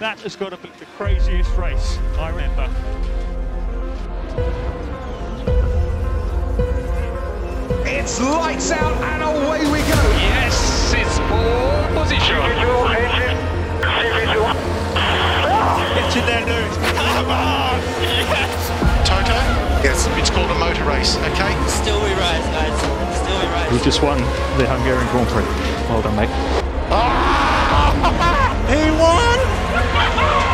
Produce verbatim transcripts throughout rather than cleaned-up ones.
That has got to be the craziest race I remember. It's lights out and away we go. Yes, it's pole position. It's in there, dude. Come on. Yes. Toto? Yes. It's called a motor race, okay? Still we rise, guys. Still we rise. You just won the Hungarian Grand Prix. Well done, mate. Oh! He won!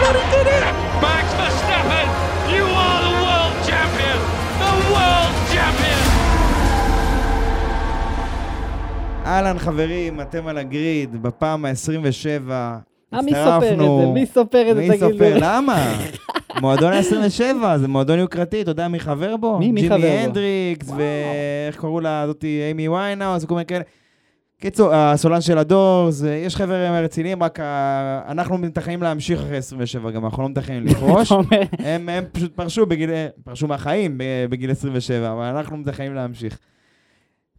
But he did it! Max Verstappen, you are the world champion! The world champion! אהלן חברים, אתם על הגריד, בפעם ה-עשרים ושבע. אה, מי סופר את זה? מי סופר את זה? מי סופר? למה? מועדון ה-עשרים ושבע, זה מועדון יוקרתי, אתה יודע מי חבר בו? מי, מי חבר בו? ג'ימי הנדריקס, ואיך קראו לה זאתי, אימי ויינהאוס, וכל מיני כאלה. קיצור, הסולן של הדור, זה, יש חברים רציניים, רק ה... אנחנו מתכננים להמשיך אחרי עשרים ושבע, גם אנחנו לא מתכננים לפרוש, הם, הם פשוט פרשו, בגיל, פרשו מהחיים בגיל עשרים ושבע, אבל אנחנו מתכננים להמשיך.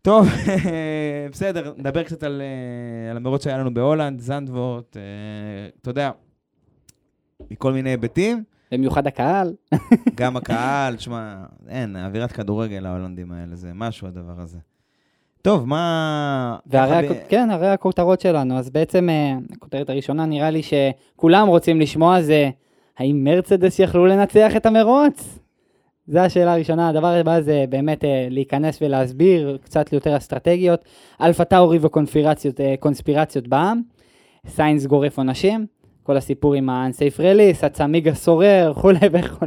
טוב, בסדר, נדבר קצת על, על המרוץ שהיה לנו בהולנד, זנדוורט, אתה יודע, מכל מיני היבטים. במיוחד הקהל. גם הקהל, תשמע, אין, אווירת כדורגל ההולנדים האלה, זה משהו הדבר הזה. טוב, מה... והרי, הכ... כן, הרי הכותרות שלנו, אז בעצם הכותרת הראשונה נראה לי שכולם רוצים לשמוע זה, האם מרצדס יכלו לנצח את המרוץ? זו השאלה הראשונה, הדבר הבא זה באמת להיכנס ולהסביר קצת יותר אסטרטגיות, אלפה טאורי וקונספירציות בעם, סיינס גורף עונשים, כל הסיפור עם ה-unsafe release, הצמיג הסורר, וכו' וכו'.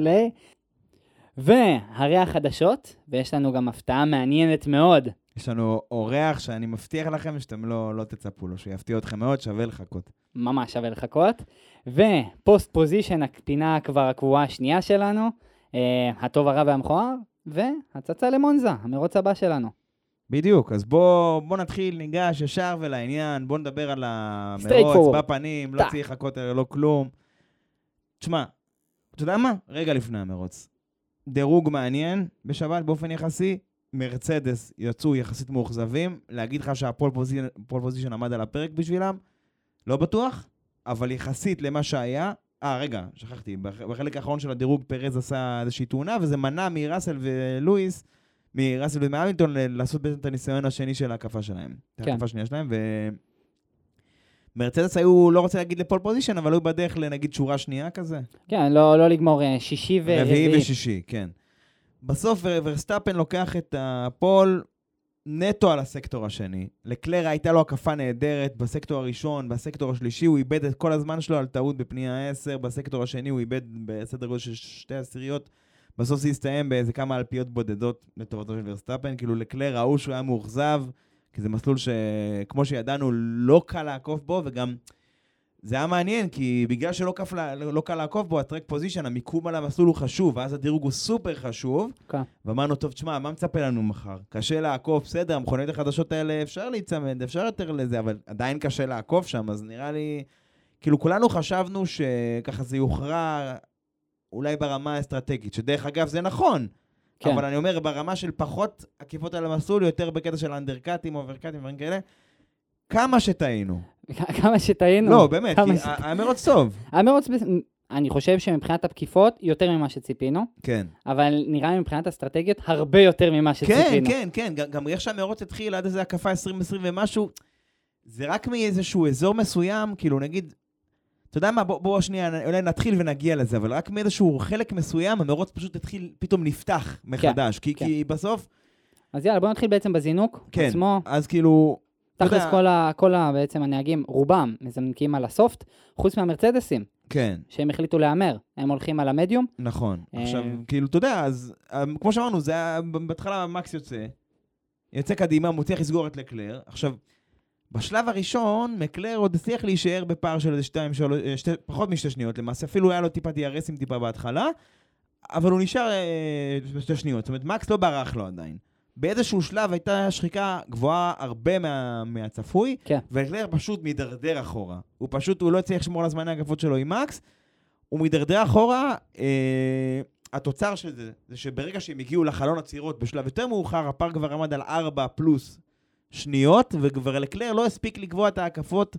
והרי החדשות, ויש לנו גם הפתעה מעניינת מאוד. יש לנו אורח שאני מבטיח לכם שאתם לא, לא תצפו לו, שיפתיע אתכם מאוד, שווה לחכות. ממש שווה לחכות. ופוסט פוזישן, הפינה כבר הקבועה השנייה שלנו, uh, הטוב הרע והמכוער, והצצה למונזה, המרוץ הבא שלנו. בדיוק, אז בוא, בוא נתחיל, ניגש ישר ולעניין, בוא נדבר על המרוץ, בפנים, לא צריך לחכות, לא כלום. תשמע, אתה יודע מה? רגע לפני המרוץ. דירוג מעניין בשבת באופן יחסי, מרצדס יצאו יחסית מאוכזבים, להגיד לך שהפול פוזישן, פול פוזישן עמד על הפרק בשבילם, לא בטוח, אבל יחסית למה שהיה, אה רגע, שכחתי, בחלק האחרון של הדירוג פרז עשה איזושהי תאונה, וזה מנע מראסל ולואיס, מראסל ומהמילטון, לעשות בעצם את הניסיון השני של ההקפה שלהם, כן. ההקפה השנייה שלהם, ו... מרצדס היו, לא רוצה להגיד לפול פוזישן, אבל היו בדרך לנגיד שורה שנייה כזה. כן, לא, לא לגמור שישי ורביעי. רביעי ושישי, כן. בסוף ורסטאפן לוקח את הפול נטו על הסקטור השני. לקלר הייתה לו הקפה נהדרת בסקטור הראשון, בסקטור השלישי, הוא איבד את כל הזמן שלו על טעות בפנייה עשר, בסקטור השני הוא איבד בסדר גודל של שתי עשיריות, בסוף זה הסתיים באיזה כמה אלפיות בודדות לטובתו של ורסטאפן, כאילו לקלר ראו שהוא היה מאוכזב, כי זה מסלול שכמו שידענו לא קל לעקוף בו, וגם זה היה מעניין, כי בגלל שלא קף, לא קל לעקוף בו, הטרק פוזישן, המיקום על המסלול הוא חשוב, ואז הדירוג הוא סופר חשוב, okay. ואמרנו, טוב, תשמע, מה מצפה לנו מחר? קשה לעקוף, בסדר, המכוניות החדשות האלה אפשר להיצמד, אפשר יותר לזה, אבל עדיין קשה לעקוף שם, אז נראה לי, כאילו כולנו חשבנו שככה זה יוכרע אולי ברמה האסטרטגית, שדרך אגב זה נכון, כן. אבל אני אומר, ברמה של פחות עקיפות על המסלול, יותר בקטע של אנדרקאטים, אוברקאטים, דברים כאלה, כמה שטעינו. כמה שטעינו? לא, באמת, כי המרוץ טוב. המרוץ, אני חושב שמבחינת התקיפות, יותר ממה שציפינו. כן. אבל נראה מבחינת אסטרטגיות, הרבה יותר ממה שציפינו. כן, כן, כן. גם איך שהמרוץ התחיל, עד איזה הקפה עשרים עשרים ומשהו, זה רק מאיזשהו אזור מסוים, כאילו נגיד, אתה יודע מה, בוא, בוא שנייה, אולי נתחיל ונגיע לזה, אבל רק מאיזשהו חלק מסוים, המרוץ פשוט התחיל, פתאום נפתח מחדש, כן, כי, כן. כי בסוף... אז יאללה, בוא נתחיל בעצם בזינוק, כן, עצמו. אז כאילו... תכלס יודע... כל, ה, כל ה, בעצם הנהגים, רובם, מזנקים על הסופט, חוץ מהמרצדסים. כן. שהם החליטו לאמר, הם הולכים על המדיום. נכון. עכשיו, כאילו, אתה יודע, אז, כמו שאמרנו, זה היה, בהתחלה מקס יוצא, יוצא קדימה, מוציא לסגורת לקלר, עכשיו... בשלב הראשון, מקלר עוד הצליח להישאר בפער של שתיים, שלוש, שתי, פחות משתי שניות למעשה, אפילו היה לו טיפה די-אר-אס עם טיפה בהתחלה, אבל הוא נשאר אה, שתי שניות, זאת אומרת, מקס לא ברח לו עדיין. באיזשהו שלב הייתה שחיקה גבוהה הרבה מה, מהצפוי, כן. ומקלר פשוט מדרדר אחורה. הוא פשוט, הוא לא הצליח לשמור על הזמני הגפות שלו עם מקס, הוא מדרדר אחורה, אה, התוצר של זה, זה שברגע שהם הגיעו לחלון הצירות בשלב יותר מאוחר, הפער כבר עמד על ארבע פלוס שניות, וכבר לקלר לא הספיק לקבוע את ההקפות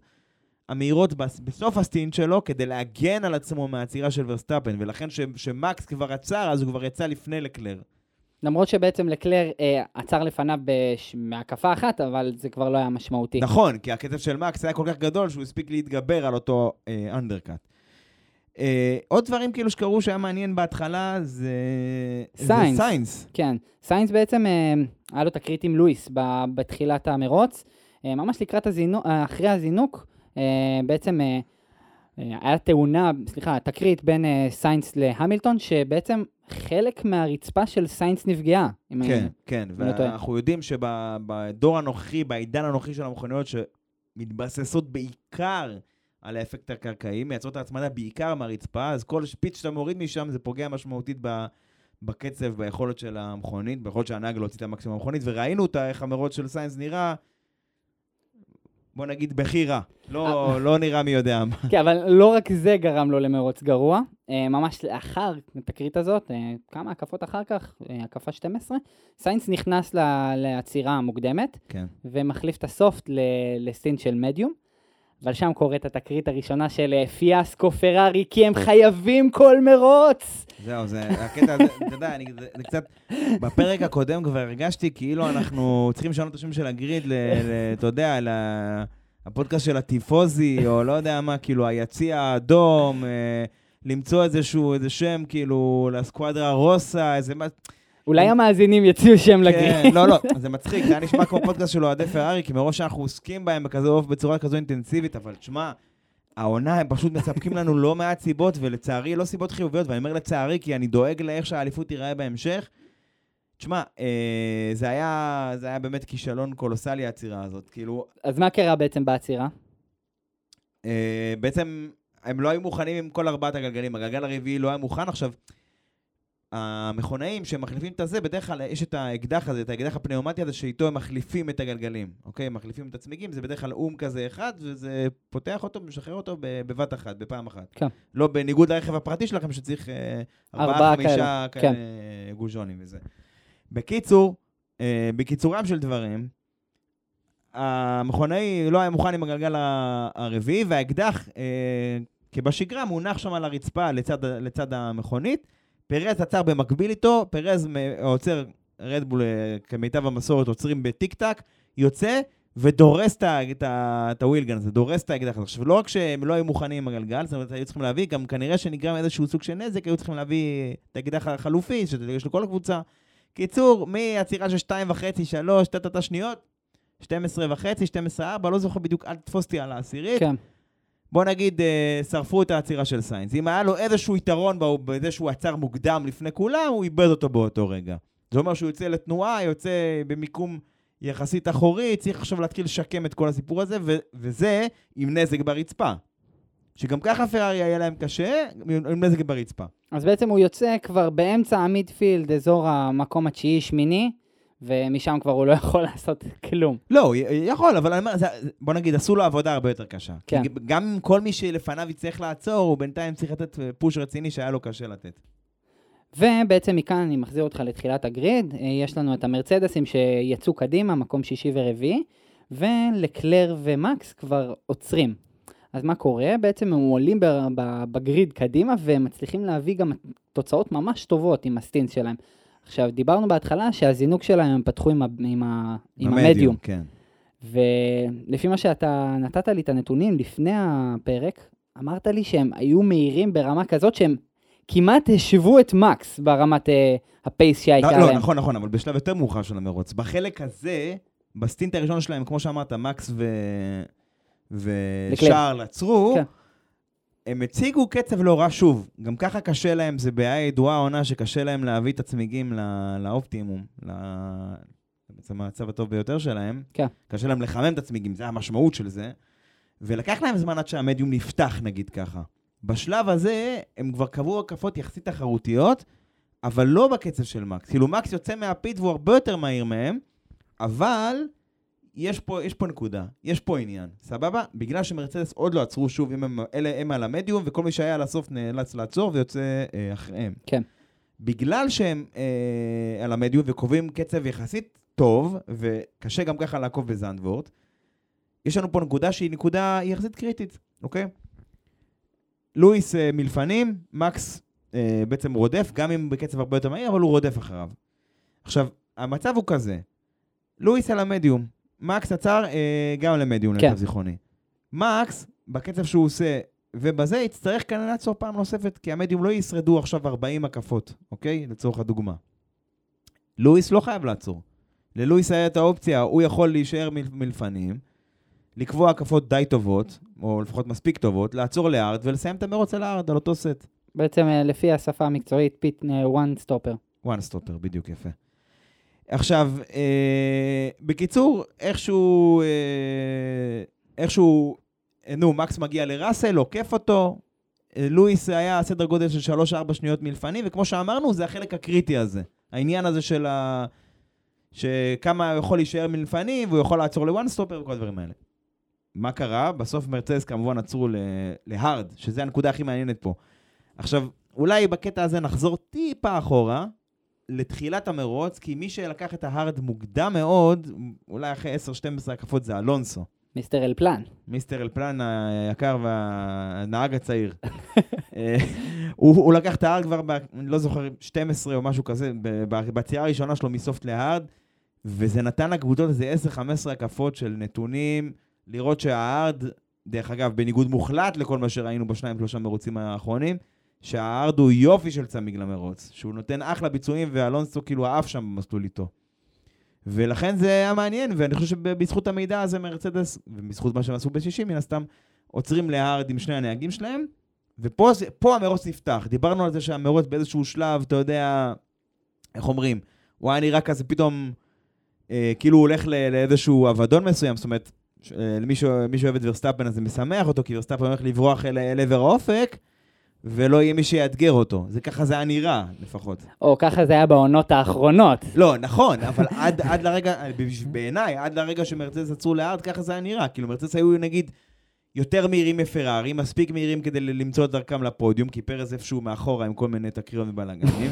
המהירות בסוף הסטינט שלו, כדי להגן על עצמו מהעצירה של ורסטאפן, ולכן שמקס כבר עצר, אז הוא כבר יצא לפני לקלר. למרות שבעצם לקלר אה, עצר לפניו בש... מהקפה אחת, אבל זה כבר לא היה משמעותי. נכון, כי הקצב של מקס היה כל כך גדול, שהוא הספיק להתגבר על אותו אה, אנדרקאט. אה, עוד דברים כאילו שקרו שהיה מעניין בהתחלה, זה סיינס. זה סיינס. כן, סיינס בעצם אה, היה לו תקרית עם לואיס ב... בתחילת המרוץ, אה, ממש לקראת הזינוק, אה, אחרי הזינוק, אה, בעצם אה, אה, היה תאונה, סליחה, תקרית בין אה, סיינס להמילטון, שבעצם חלק מהרצפה של סיינס נפגעה. כן, כן, ואנחנו יודעים שבדור הנוכחי, בעידן הנוכחי של המכוניות שמתבססות בעיקר על האפקט הקרקעי, מייצרות ההצמדה בעיקר מהרצפה, אז כל שפיץ שאתה מוריד משם זה פוגע משמעותית בקצב, ביכולת של המכונית, ביכולת שהנהג להוציא את המקסימום המכונית, וראינו אותה איך המרוץ של סיינס נראה, בוא נגיד, בכי רע. לא, לא נראה מי יודע מה. כן, אבל לא רק זה גרם לו למרוץ גרוע. ממש לאחר התקרית הזאת, כמה הקפות אחר כך, הקפה שתים עשרה, סיינס נכנס לעצירה המוקדמת, כן. ומחליף את הסופט לסטינט של מדיום, אבל שם קוראת התקרית הראשונה של פיאסקו פרארי, כי הם חייבים כל מרוץ. זהו, זה הקטע הזה, אתה יודע, אני קצת, בפרק הקודם כבר הרגשתי כאילו אנחנו צריכים לשנות את השם של הגריד, אתה יודע, הפודקאסט של הטיפוזי, או לא יודע מה, כאילו היציע האדום, למצוא איזשהו, איזה שם, כאילו, לסקואדרה רוסה, איזה מה... אולי המאזינים יציעו שם לגריד. לא, לא, זה מצחיק, זה נשמע כמו פודקאסט של אוהדי פרארי, כי מראש אנחנו עוסקים בהם בצורה כזו אינטנסיבית, אבל תשמע, העונה הם פשוט מספקים לנו לא מעט סיבות, ולצערי לא סיבות חיוביות, ואני אומר לצערי, כי אני דואג לאיך שהאליפות תיראה בהמשך. תשמע, זה היה, זה היה באמת כישלון קולוסלי העצירה הזאת, כאילו... אז מה קרה בעצם בעצירה? בעצם הם לא היו מוכנים עם כל ארבעת הגלגלים, הגלגל הרביעי לא היה מוכן. עכשיו, המכונאים שמחליפים את הזה, בדרך כלל יש את האקדח הזה, את האקדח הפניאומטי הזה, שאיתו הם מחליפים את הגלגלים, אוקיי? מחליפים את הצמיגים, זה בדרך כלל אום כזה אחד, וזה פותח אותו ומשחרר אותו בבת אחת, בפעם אחת. כן. לא בניגוד לרכב הפרטי שלכם, שצריך ארבעה, חמישה גוז'ונים וזה. בקיצור, בקיצורם של דברים, המכונאי לא היה מוכן עם הגלגל הרביעי, והאקדח, כבשגרה, מונח שם על הרצפה לצד, לצד המכונית, פרז עצר במקביל איתו, פרז עוצר רדבול כמיטב המסורת, עוצרים בטיק-טק, יוצא ודורס את הווילגן הזה, דורס את האקדח. עכשיו, לא רק שהם לא היו מוכנים עם הגלגל, זאת אומרת, היו צריכים להביא, גם כנראה שנגרם איזשהו סוג של נזק, היו צריכים להביא את האקדח החלופי, שיש לו כל הקבוצה. קיצור, מהצירה של שתיים וחצי, שלוש, תתת שניות, שתים עשרה וחצי, שתים עשרה ארבע, לא זוכר בדיוק, אל תפוסתי על העשירית. כן. בוא נגיד, שרפו את העצירה של סיינס. אם היה לו איזשהו יתרון בזה שהוא עצר מוקדם לפני כולם, הוא איבד אותו באותו רגע. זה אומר שהוא יוצא לתנועה, יוצא במיקום יחסית אחורי, צריך עכשיו להתחיל לשקם את כל הסיפור הזה, ו- וזה עם נזק ברצפה. שגם ככה פרארי היה להם קשה, עם נזק ברצפה. אז בעצם הוא יוצא כבר באמצע המידפילד, אזור המקום התשיעי שמיני, ומשם כבר הוא לא יכול לעשות כלום. לא, יכול, אבל בוא נגיד, עשו לו עבודה הרבה יותר קשה. כן. גם כל מי שלפניו יצטרך לעצור, הוא בינתיים צריך לתת פוש רציני שהיה לו קשה לתת. ובעצם מכאן אני מחזיר אותך לתחילת הגריד, יש לנו את המרצדסים שיצאו קדימה, מקום שישי ורביעי, ולקלר ומקס כבר עוצרים. אז מה קורה? בעצם הם עולים בגריד קדימה, ומצליחים להביא גם תוצאות ממש טובות עם הסטינס שלהם. עכשיו, דיברנו בהתחלה שהזינוק שלהם הם פתחו עם, ה, עם, ה, עם המדיום, כן. ולפי מה שאתה נתת לי את הנתונים לפני הפרק, אמרת לי שהם היו מהירים ברמה כזאת שהם כמעט השיבו את מקס ברמת uh, הפייס שהייתה לא, להם. לא, נכון, נכון, אבל בשלב יותר מאוחר של המרוץ. בחלק הזה, בסטינט הראשון שלהם, כמו שאמרת, מקס ו... ושארל עצרו, כן. הם הציגו קצב לא רע שוב, גם ככה קשה להם, זה בעיה ידועה עונה שקשה להם להביא את הצמיגים לא, לאופטימום, לא, בעצם הצו הטוב ביותר שלהם, כן. קשה להם לחמם את הצמיגים, זה המשמעות של זה, ולקח להם זמן עד שהמדיום נפתח נגיד ככה. בשלב הזה הם כבר קבעו הקפות יחסית תחרותיות, אבל לא בקצב של מקס, כאילו מקס יוצא מהפיט והוא הרבה יותר מהיר מהם, אבל... יש פה, יש פה נקודה, יש פה עניין, סבבה? בגלל שמרצדס עוד לא עצרו שוב, הם, אלה הם על המדיום, וכל מי שהיה על הסוף נאלץ לעצור ויוצא אה, אחריהם. כן. בגלל שהם אה, על המדיום וקובעים קצב יחסית טוב, וקשה גם ככה לעקוב בזנדוורט, יש לנו פה נקודה שהיא נקודה יחסית קריטית, אוקיי? לואיס מלפנים, מקס בעצם רודף, גם אם בקצב הרבה יותר מהיר, אבל הוא רודף אחריו. עכשיו, המצב הוא כזה, לואיס על המדיום, מקס עצר גם למדיום, כן. לטב זיכרוני. מקס, בקצב שהוא עושה, ובזה יצטרך כאן לעצור פעם נוספת, כי המדיום לא ישרדו עכשיו ארבעים הקפות, אוקיי? לצורך הדוגמה. לואיס לא חייב לעצור. ללואיס היה את האופציה, הוא יכול להישאר מל, מלפנים, לקבוע הקפות די טובות, או לפחות מספיק טובות, לעצור לארד ולסיים את המרוץ על הארד על אותו סט. בעצם לפי השפה המקצועית, פית one stopper. one stopper, בדיוק יפה. עכשיו, אה, בקיצור, איכשהו, אה, איכשהו, נו, מקס מגיע לרסל, עוקף אותו, לואיס היה סדר גודל של שלוש ארבע שניות מלפנים, וכמו שאמרנו, זה החלק הקריטי הזה. העניין הזה של ה... שכמה הוא יכול להישאר מלפנים, והוא יכול לעצור לוואן סטופר וכל הדברים האלה. מה קרה? בסוף מרצדס כמובן עצרו להרד, שזה הנקודה הכי מעניינת פה. עכשיו, אולי בקטע הזה נחזור טיפה אחורה, לתחילת המרוץ, כי מי שלקח את ההרד מוקדם מאוד, אולי אחרי עשר שתים עשרה הקפות זה אלונסו. מיסטר אלפלן. מיסטר אלפלן היקר והנהג הצעיר. הוא, הוא לקח את ההרד כבר, ב, אני לא זוכר, שתים עשרה או משהו כזה, בצירה הראשונה שלו מסופט להרד, וזה נתן לקבוצות איזה עשר חמש עשרה הקפות של נתונים, לראות שההרד, דרך אגב, בניגוד מוחלט לכל מה שראינו בשניים שלושה מרוצים האחרונים, שההרד הוא יופי של צמיג למרוץ, שהוא נותן אחלה ביצועים, ואלונסו כאילו העף שם במסלול איתו. ולכן זה היה מעניין, ואני חושב שבזכות המידע הזה מרצדס, ובזכות מה שהם עשו ב-שישים, מן הסתם עוצרים להרד עם שני הנהגים שלהם, ופה זה, פה המרוץ נפתח. דיברנו על זה שהמרוץ באיזשהו שלב, אתה יודע, איך אומרים, הוא היה נראה כזה פתאום, אה, כאילו הוא הולך לא, לאיזשהו עבדון מסוים, זאת אומרת, אה, למי שאוהב את ורסטאפן, אז זה משמח אותו, כי ורסטאפן הולך לברוח אל, אל עבר האופק, ולא יהיה מי שיאתגר אותו. זה ככה זה היה נראה, לפחות. או ככה זה היה בעונות האחרונות. לא, נכון, אבל עד, עד לרגע, בעיניי, עד לרגע שמרצדס עצרו להרד, ככה זה היה נראה. כאילו מרצדס היו, נגיד, יותר מהירים מפרארי, מספיק מהירים כדי למצוא את דרכם לפודיום, כי פרס איפשהו מאחורה עם כל מיני תקריון ובלגנים,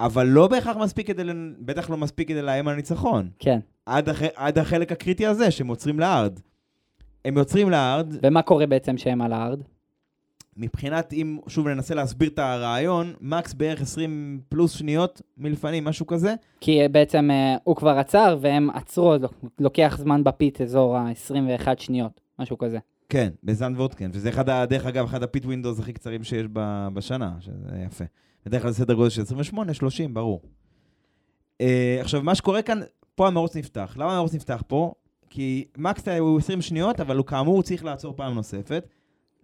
אבל לא בהכרח מספיק כדי, בטח לא מספיק כדי להם הניצחון. כן. עד, עד החלק הקריטי הזה, שהם יוצרים להרד. הם יוצרים להרד. ומה קורה בעצם שהם על להרד? מבחינת, אם שוב ננסה להסביר את הרעיון, מקס בערך עשרים פלוס שניות מלפנים, משהו כזה. כי בעצם הוא כבר עצר, והם עצרו, לוקח זמן בפית אזור ה-עשרים ואחת שניות, משהו כזה. כן, בזנדוורט כן, וזה אחד, דרך אגב, אחד הפיט ווינדוז הכי קצרים שיש בשנה, שזה יפה. בדרך כלל סדר גודל של עשרים ושמונה שלושים, ברור. עכשיו, מה שקורה כאן, פה המרוץ נפתח. למה המרוץ נפתח פה? כי מקס הוא עשרים שניות, אבל הוא כאמור צריך לעצור פעם נוספת.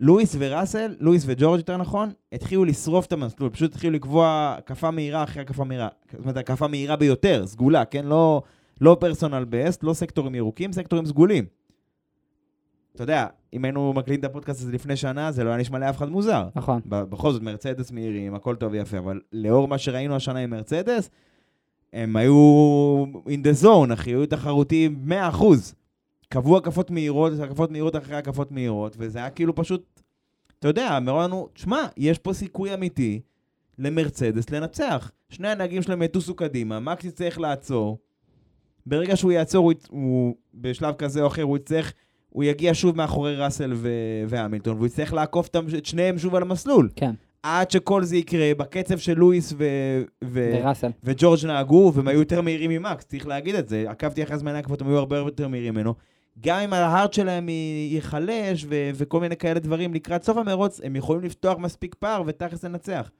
לואיס וראסל, לואיס וג'ורג' יותר נכון, התחילו לשרוף את המסלול, פשוט התחילו לקבוע קפה מהירה אחרי הקפה מהירה, זאת אומרת, הקפה מהירה ביותר, סגולה, כן? לא, לא פרסונל בסט, לא סקטורים ירוקים, סקטורים סגולים. אתה יודע, אם היינו מקליטים את הפודקאסט הזה לפני שנה, זה לא היה נשמע לאף אחד מוזר. נכון. בכל זאת, מרצדס מהירים, הכל טוב ויפה, אבל לאור מה שראינו השנה עם מרצדס, הם היו in the zone, אחי, היו תחרותיים מאה אחוז. קבעו הקפות מהירות, הקפות מהירות אחרי הקפות מהירות, וזה היה כאילו פשוט, אתה יודע, אמרו לנו, תשמע, יש פה סיכוי אמיתי למרצדס לנצח. שני הנהגים שלהם יטוסו קדימה, מקס יצטרך לעצור, ברגע שהוא יעצור, הוא, הוא בשלב כזה או אחר, הוא יצטרך, הוא יגיע שוב מאחורי ראסל ו- והמילטון, והוא יצטרך לעקוף את שניהם שוב על המסלול. כן. עד שכל זה יקרה, בקצב של לואיס ו- ו- וג'ורג' נהגו, והם היו יותר מהירים ממקס, צריך להגיד את זה, עקבתי אחרי זמן הקפות, הם היו הרבה יותר מהירים ממנו. גם אם ההארד שלהם ייחלש ו- וכל מיני כאלה דברים, לקראת סוף המרוץ, הם יכולים לפתוח מספיק פער ותכלס לנצח.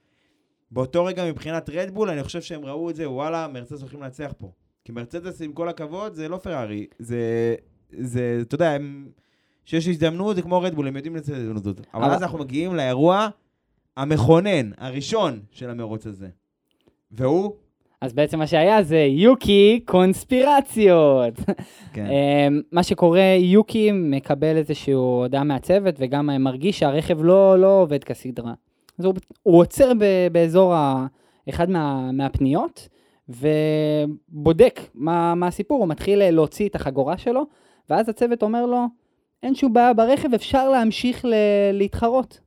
באותו רגע מבחינת רדבול, אני חושב שהם ראו את זה, וואלה, מרצדס הולכים לנצח פה. כי מרצדס, עם כל הכבוד, זה לא פרארי. זה, זה, אתה יודע, הם, שיש הזדמנות, זה כמו רדבול, הם יודעים לצאת את הזדמנות. אבל אז אנחנו מגיעים לאירוע המכונן, הראשון של המרוץ הזה. והוא... אז בעצם מה שהיה זה יוקי קונספירציות. כן. מה שקורה, יוקי מקבל איזושהי הודעה מהצוות, וגם מרגיש שהרכב לא, לא עובד כסדרה. אז הוא, הוא עוצר ב, באזור ה, אחד מה, מהפניות, ובודק מה, מה הסיפור, הוא מתחיל להוציא את החגורה שלו, ואז הצוות אומר לו, אין שום בעיה ברכב, אפשר להמשיך ל, להתחרות.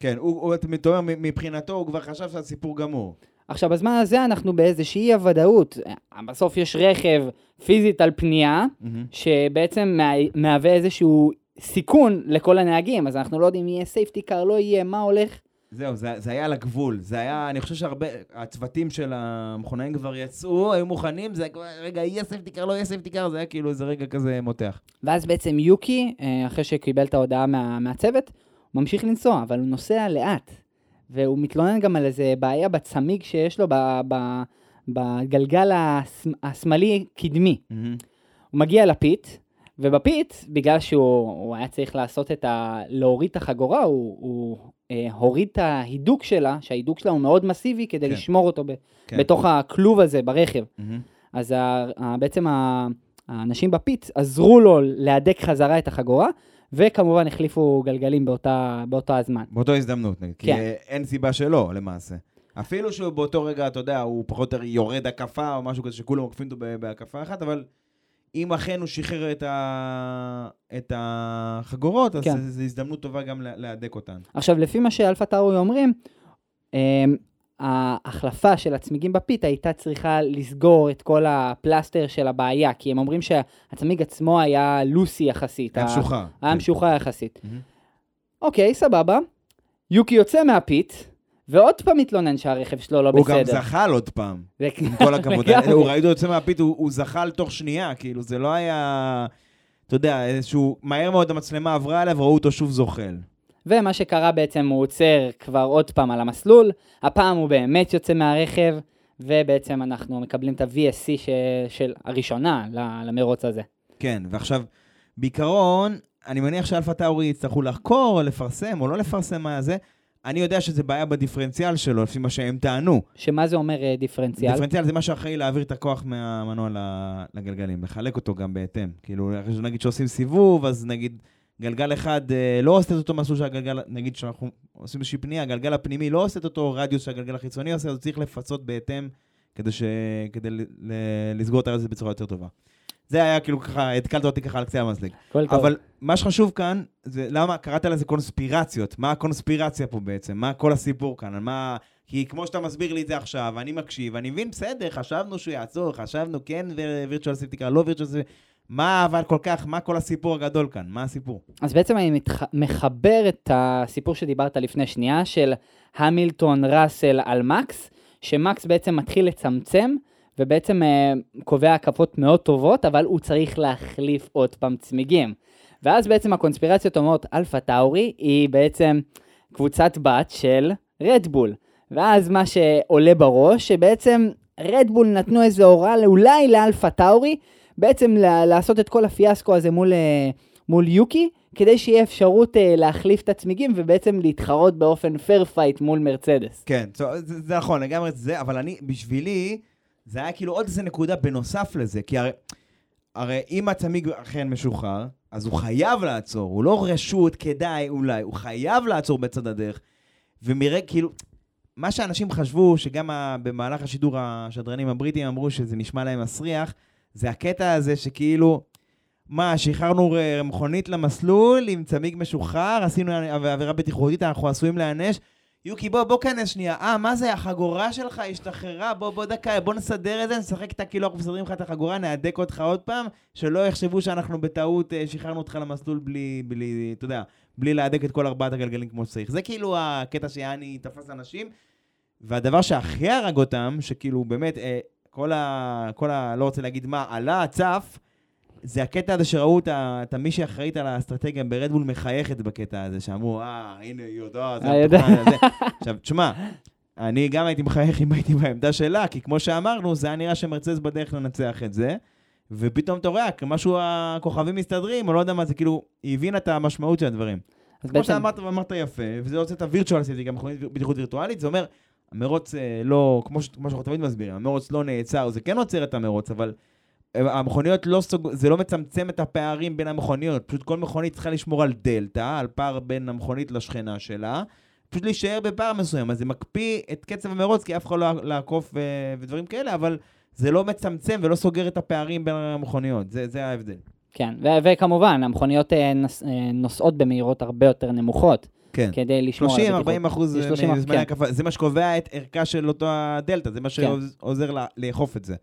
כן, הוא, הוא, אתה מתאומר, מבחינתו הוא כבר חשב שהסיפור גמור. עכשיו, בזמן הזה אנחנו באיזושהי הוודאות. בסוף יש רכב פיזית על פנייה, שבעצם מהווה איזשהו סיכון לכל הנהגים, אז אנחנו לא יודעים, יהיה סייפטי קאר, לא יהיה, מה הולך? זהו, זה, זה היה על הגבול, זה היה, אני חושב שהרבה, הצוותים של המכונאים כבר יצאו, היו מוכנים, זה היה, רגע, יהיה סייפטי קאר, לא יהיה סייפטי קאר, זה היה כאילו איזה רגע כזה מותח. ואז בעצם יוקי, אחרי שקיבל את ההודעה מה, מהצוות, הוא ממשיך לנסוע, אבל הוא נוסע לאט, והוא מתלונן גם על איזה בעיה בצמיג שיש לו, בגלגל השמאלי קדמי. Mm-hmm. הוא מגיע לפית, ובפיט, בגלל שהוא היה צריך לעשות את ה... להוריד את החגורה, הוא, הוא אה, הוריד את ההידוק שלה, שההידוק שלה הוא מאוד מסיבי, כדי כן. לשמור אותו ב, כן. בתוך הכלוב הזה, ברכב. Mm-hmm. אז ה, ה, בעצם ה, האנשים בפיט עזרו לו להדק חזרה את החגורה, וכמובן החליפו גלגלים באותה, באותה הזמן. באותה הזדמנות, נגיד, כן. כי אין סיבה שלא, למעשה. אפילו שבאותו רגע, אתה יודע, הוא פחות או יורד הקפה, או משהו כזה שכולם עוקפים אותו בהקפה אחת, אבל... אם אכן הוא שחרר את, ה... את החגורות, אז כן. זו הזדמנות טובה גם להדק אותן. עכשיו, לפי מה שאלפה טאורי אומרים, ההחלפה של הצמיגים בפית הייתה צריכה לסגור את כל הפלסטר של הבעיה, כי הם אומרים שהצמיג עצמו היה לוסי יחסית. המשוכה. המשוכה יחסית. אוקיי, סבבה. יוקי יוצא מהפית, ועוד פעם מתלונן שהרכב שלו לא הוא בסדר. הוא גם זחל עוד פעם, עם כל הכבוד. הוא ראיתו יוצא מהפית, הוא, הוא זחל תוך שנייה, כאילו זה לא היה, אתה יודע, איזשהו, מהר מאוד המצלמה עברה עליו, ראו אותו שוב זוחל. ומה שקרה בעצם, הוא עוצר כבר עוד פעם על המסלול, הפעם הוא באמת יוצא מהרכב, ובעצם אנחנו מקבלים את ה-וי אס סי ש... של הראשונה למרוץ הזה. כן, ועכשיו, בעיקרון, אני מניח שאלפה טאורי יצטרכו לחקור, או לפרסם, או לא לפרסם מה זה, אני יודע שזה בעיה בדיפרנציאל שלו, לפי מה שהם טענו. שמה זה אומר דיפרנציאל? דיפרנציאל זה מה שאחראי להעביר את הכוח מהמנוע לגלגלים, לחלק אותו גם בהתאם. כאילו, נגיד שעושים סיבוב, אז נגיד גלגל אחד לא עושה את אותו מסלול שהגלגל, נגיד שאנחנו עושים איזושהי פנייה, הגלגל הפנימי לא עושה את אותו רדיוס שהגלגל החיצוני עושה, אז צריך לפצות בהתאם כדי ש... כדי לסגור את הרדיוס בצורה יותר טובה. זה היה כאילו ככה, התקלת אותי ככה על קצה המזלג. אבל מה שחשוב כאן, זה למה קראת לזה קונספירציות, מה הקונספירציה פה בעצם, מה כל הסיפור כאן, מה... כי כמו שאתה מסביר לי את זה עכשיו, אני מקשיב, אני מבין, בסדר, חשבנו שהוא יעצור, חשבנו כן וירטואל סייפטיקר, לא וירטואל סייפטיקר, מה אבל כל כך, מה כל הסיפור הגדול כאן, מה הסיפור? אז בעצם אני מחבר את הסיפור שדיברת לפני שנייה, של המילטון רסל על מקס, שמקס בעצם מתחיל לצמצם, ובעצם uh, קובע הקפות מאוד טובות, אבל הוא צריך להחליף עוד פעם צמיגים. ואז בעצם הקונספירציות אומרות, אלפה טאורי היא בעצם קבוצת בת של רדבול. ואז מה שעולה בראש, שבעצם רדבול נתנו איזו הוראה, אולי לאלפה טאורי, בעצם ל- לעשות את כל הפיאסקו הזה מול, מול יוקי, כדי שיהיה אפשרות uh, להחליף את הצמיגים, ובעצם להתחרות באופן פייר פייט מול מרצדס. כן, so, זה, זה נכון, לגמרי זה, אבל אני, בשבילי, זה היה כאילו עוד איזה נקודה בנוסף לזה, כי הרי, הרי אם הצמיג אכן משוחרר, אז הוא חייב לעצור, הוא לא רשות, כדאי אולי, הוא חייב לעצור בצד הדרך, ומראה כאילו, מה שאנשים חשבו, שגם ה, במהלך השידור השדרנים הבריטים אמרו שזה נשמע להם מסריח, זה הקטע הזה שכאילו, מה, שחררנו מכונית למסלול עם צמיג משוחרר, עשינו עבירה בטיחותית, אנחנו עשויים להיענש, יוקי, בוא, בוא כאן שנייה. אה, מה זה? החגורה שלך השתחררה? בוא, בוא דקה, בוא נסדר את זה, נשחק את הקילוח, מסדרים לך את החגורה, נעדק אותך עוד פעם, שלא יחשבו שאנחנו בטעות שחררנו אותך למסלול בלי, בלי, אתה יודע, בלי להדק את כל ארבעת הגלגלים כמו שצריך. זה כאילו הקטע שאני תפס אנשים, והדבר שהכי הרג אותם, שכאילו באמת, כל ה, כל ה, לא רוצה להגיד מה, עלה הצף, זה הקטע הזה שראו את מי שאחראית על האסטרטגיה ברדבול מחייכת בקטע הזה, שאמרו, אה, הנה, יודע, זה התוכן הזה. עכשיו, תשמע, אני גם הייתי מחייך אם הייתי בעמדה שלה, כי כמו שאמרנו, זה היה נראה שמרצז בדרך לנצח את זה, ופתאום תוראה, משהו הכוכבים מסתדרים, או לא יודע מה, זה כאילו, היא הבינה את המשמעות של הדברים. כמו שאמרת ואמרת יפה, וזה יוצא את הווירטואל, זה גם בטיחות וירטואלית, זה אומר, המרוץ לא, כמו שאנחנו תמיד מסבירים, המרוץ לא נעצר, זה כן עוצר את המרוץ, אבל המכוניות לא סוג... זה לא מצמצם את הפערים בין המכוניות, פשוט כל מכונית צריכה לשמור על דלטה, על פער בין המכונית לשכנה שלה, פשוט להישאר בפער מסוים, אז זה מקפיא את קצב המרוץ, כי אף אחד לא לעקוף ו... ודברים כאלה, אבל זה לא מצמצם ולא סוגר את הפערים בין המכוניות, זה, זה ההבדל. כן, ו- וכמובן, המכוניות נוס... נוסעות במהירות הרבה יותר נמוכות, כן. כדי לשמור על הבטיחות. שלושים עד ארבעים אחוז מזמני ההקפה, זה מה שקובע את ערכה של אותו הדלטה, זה מה שעוזר לאכוף את זה.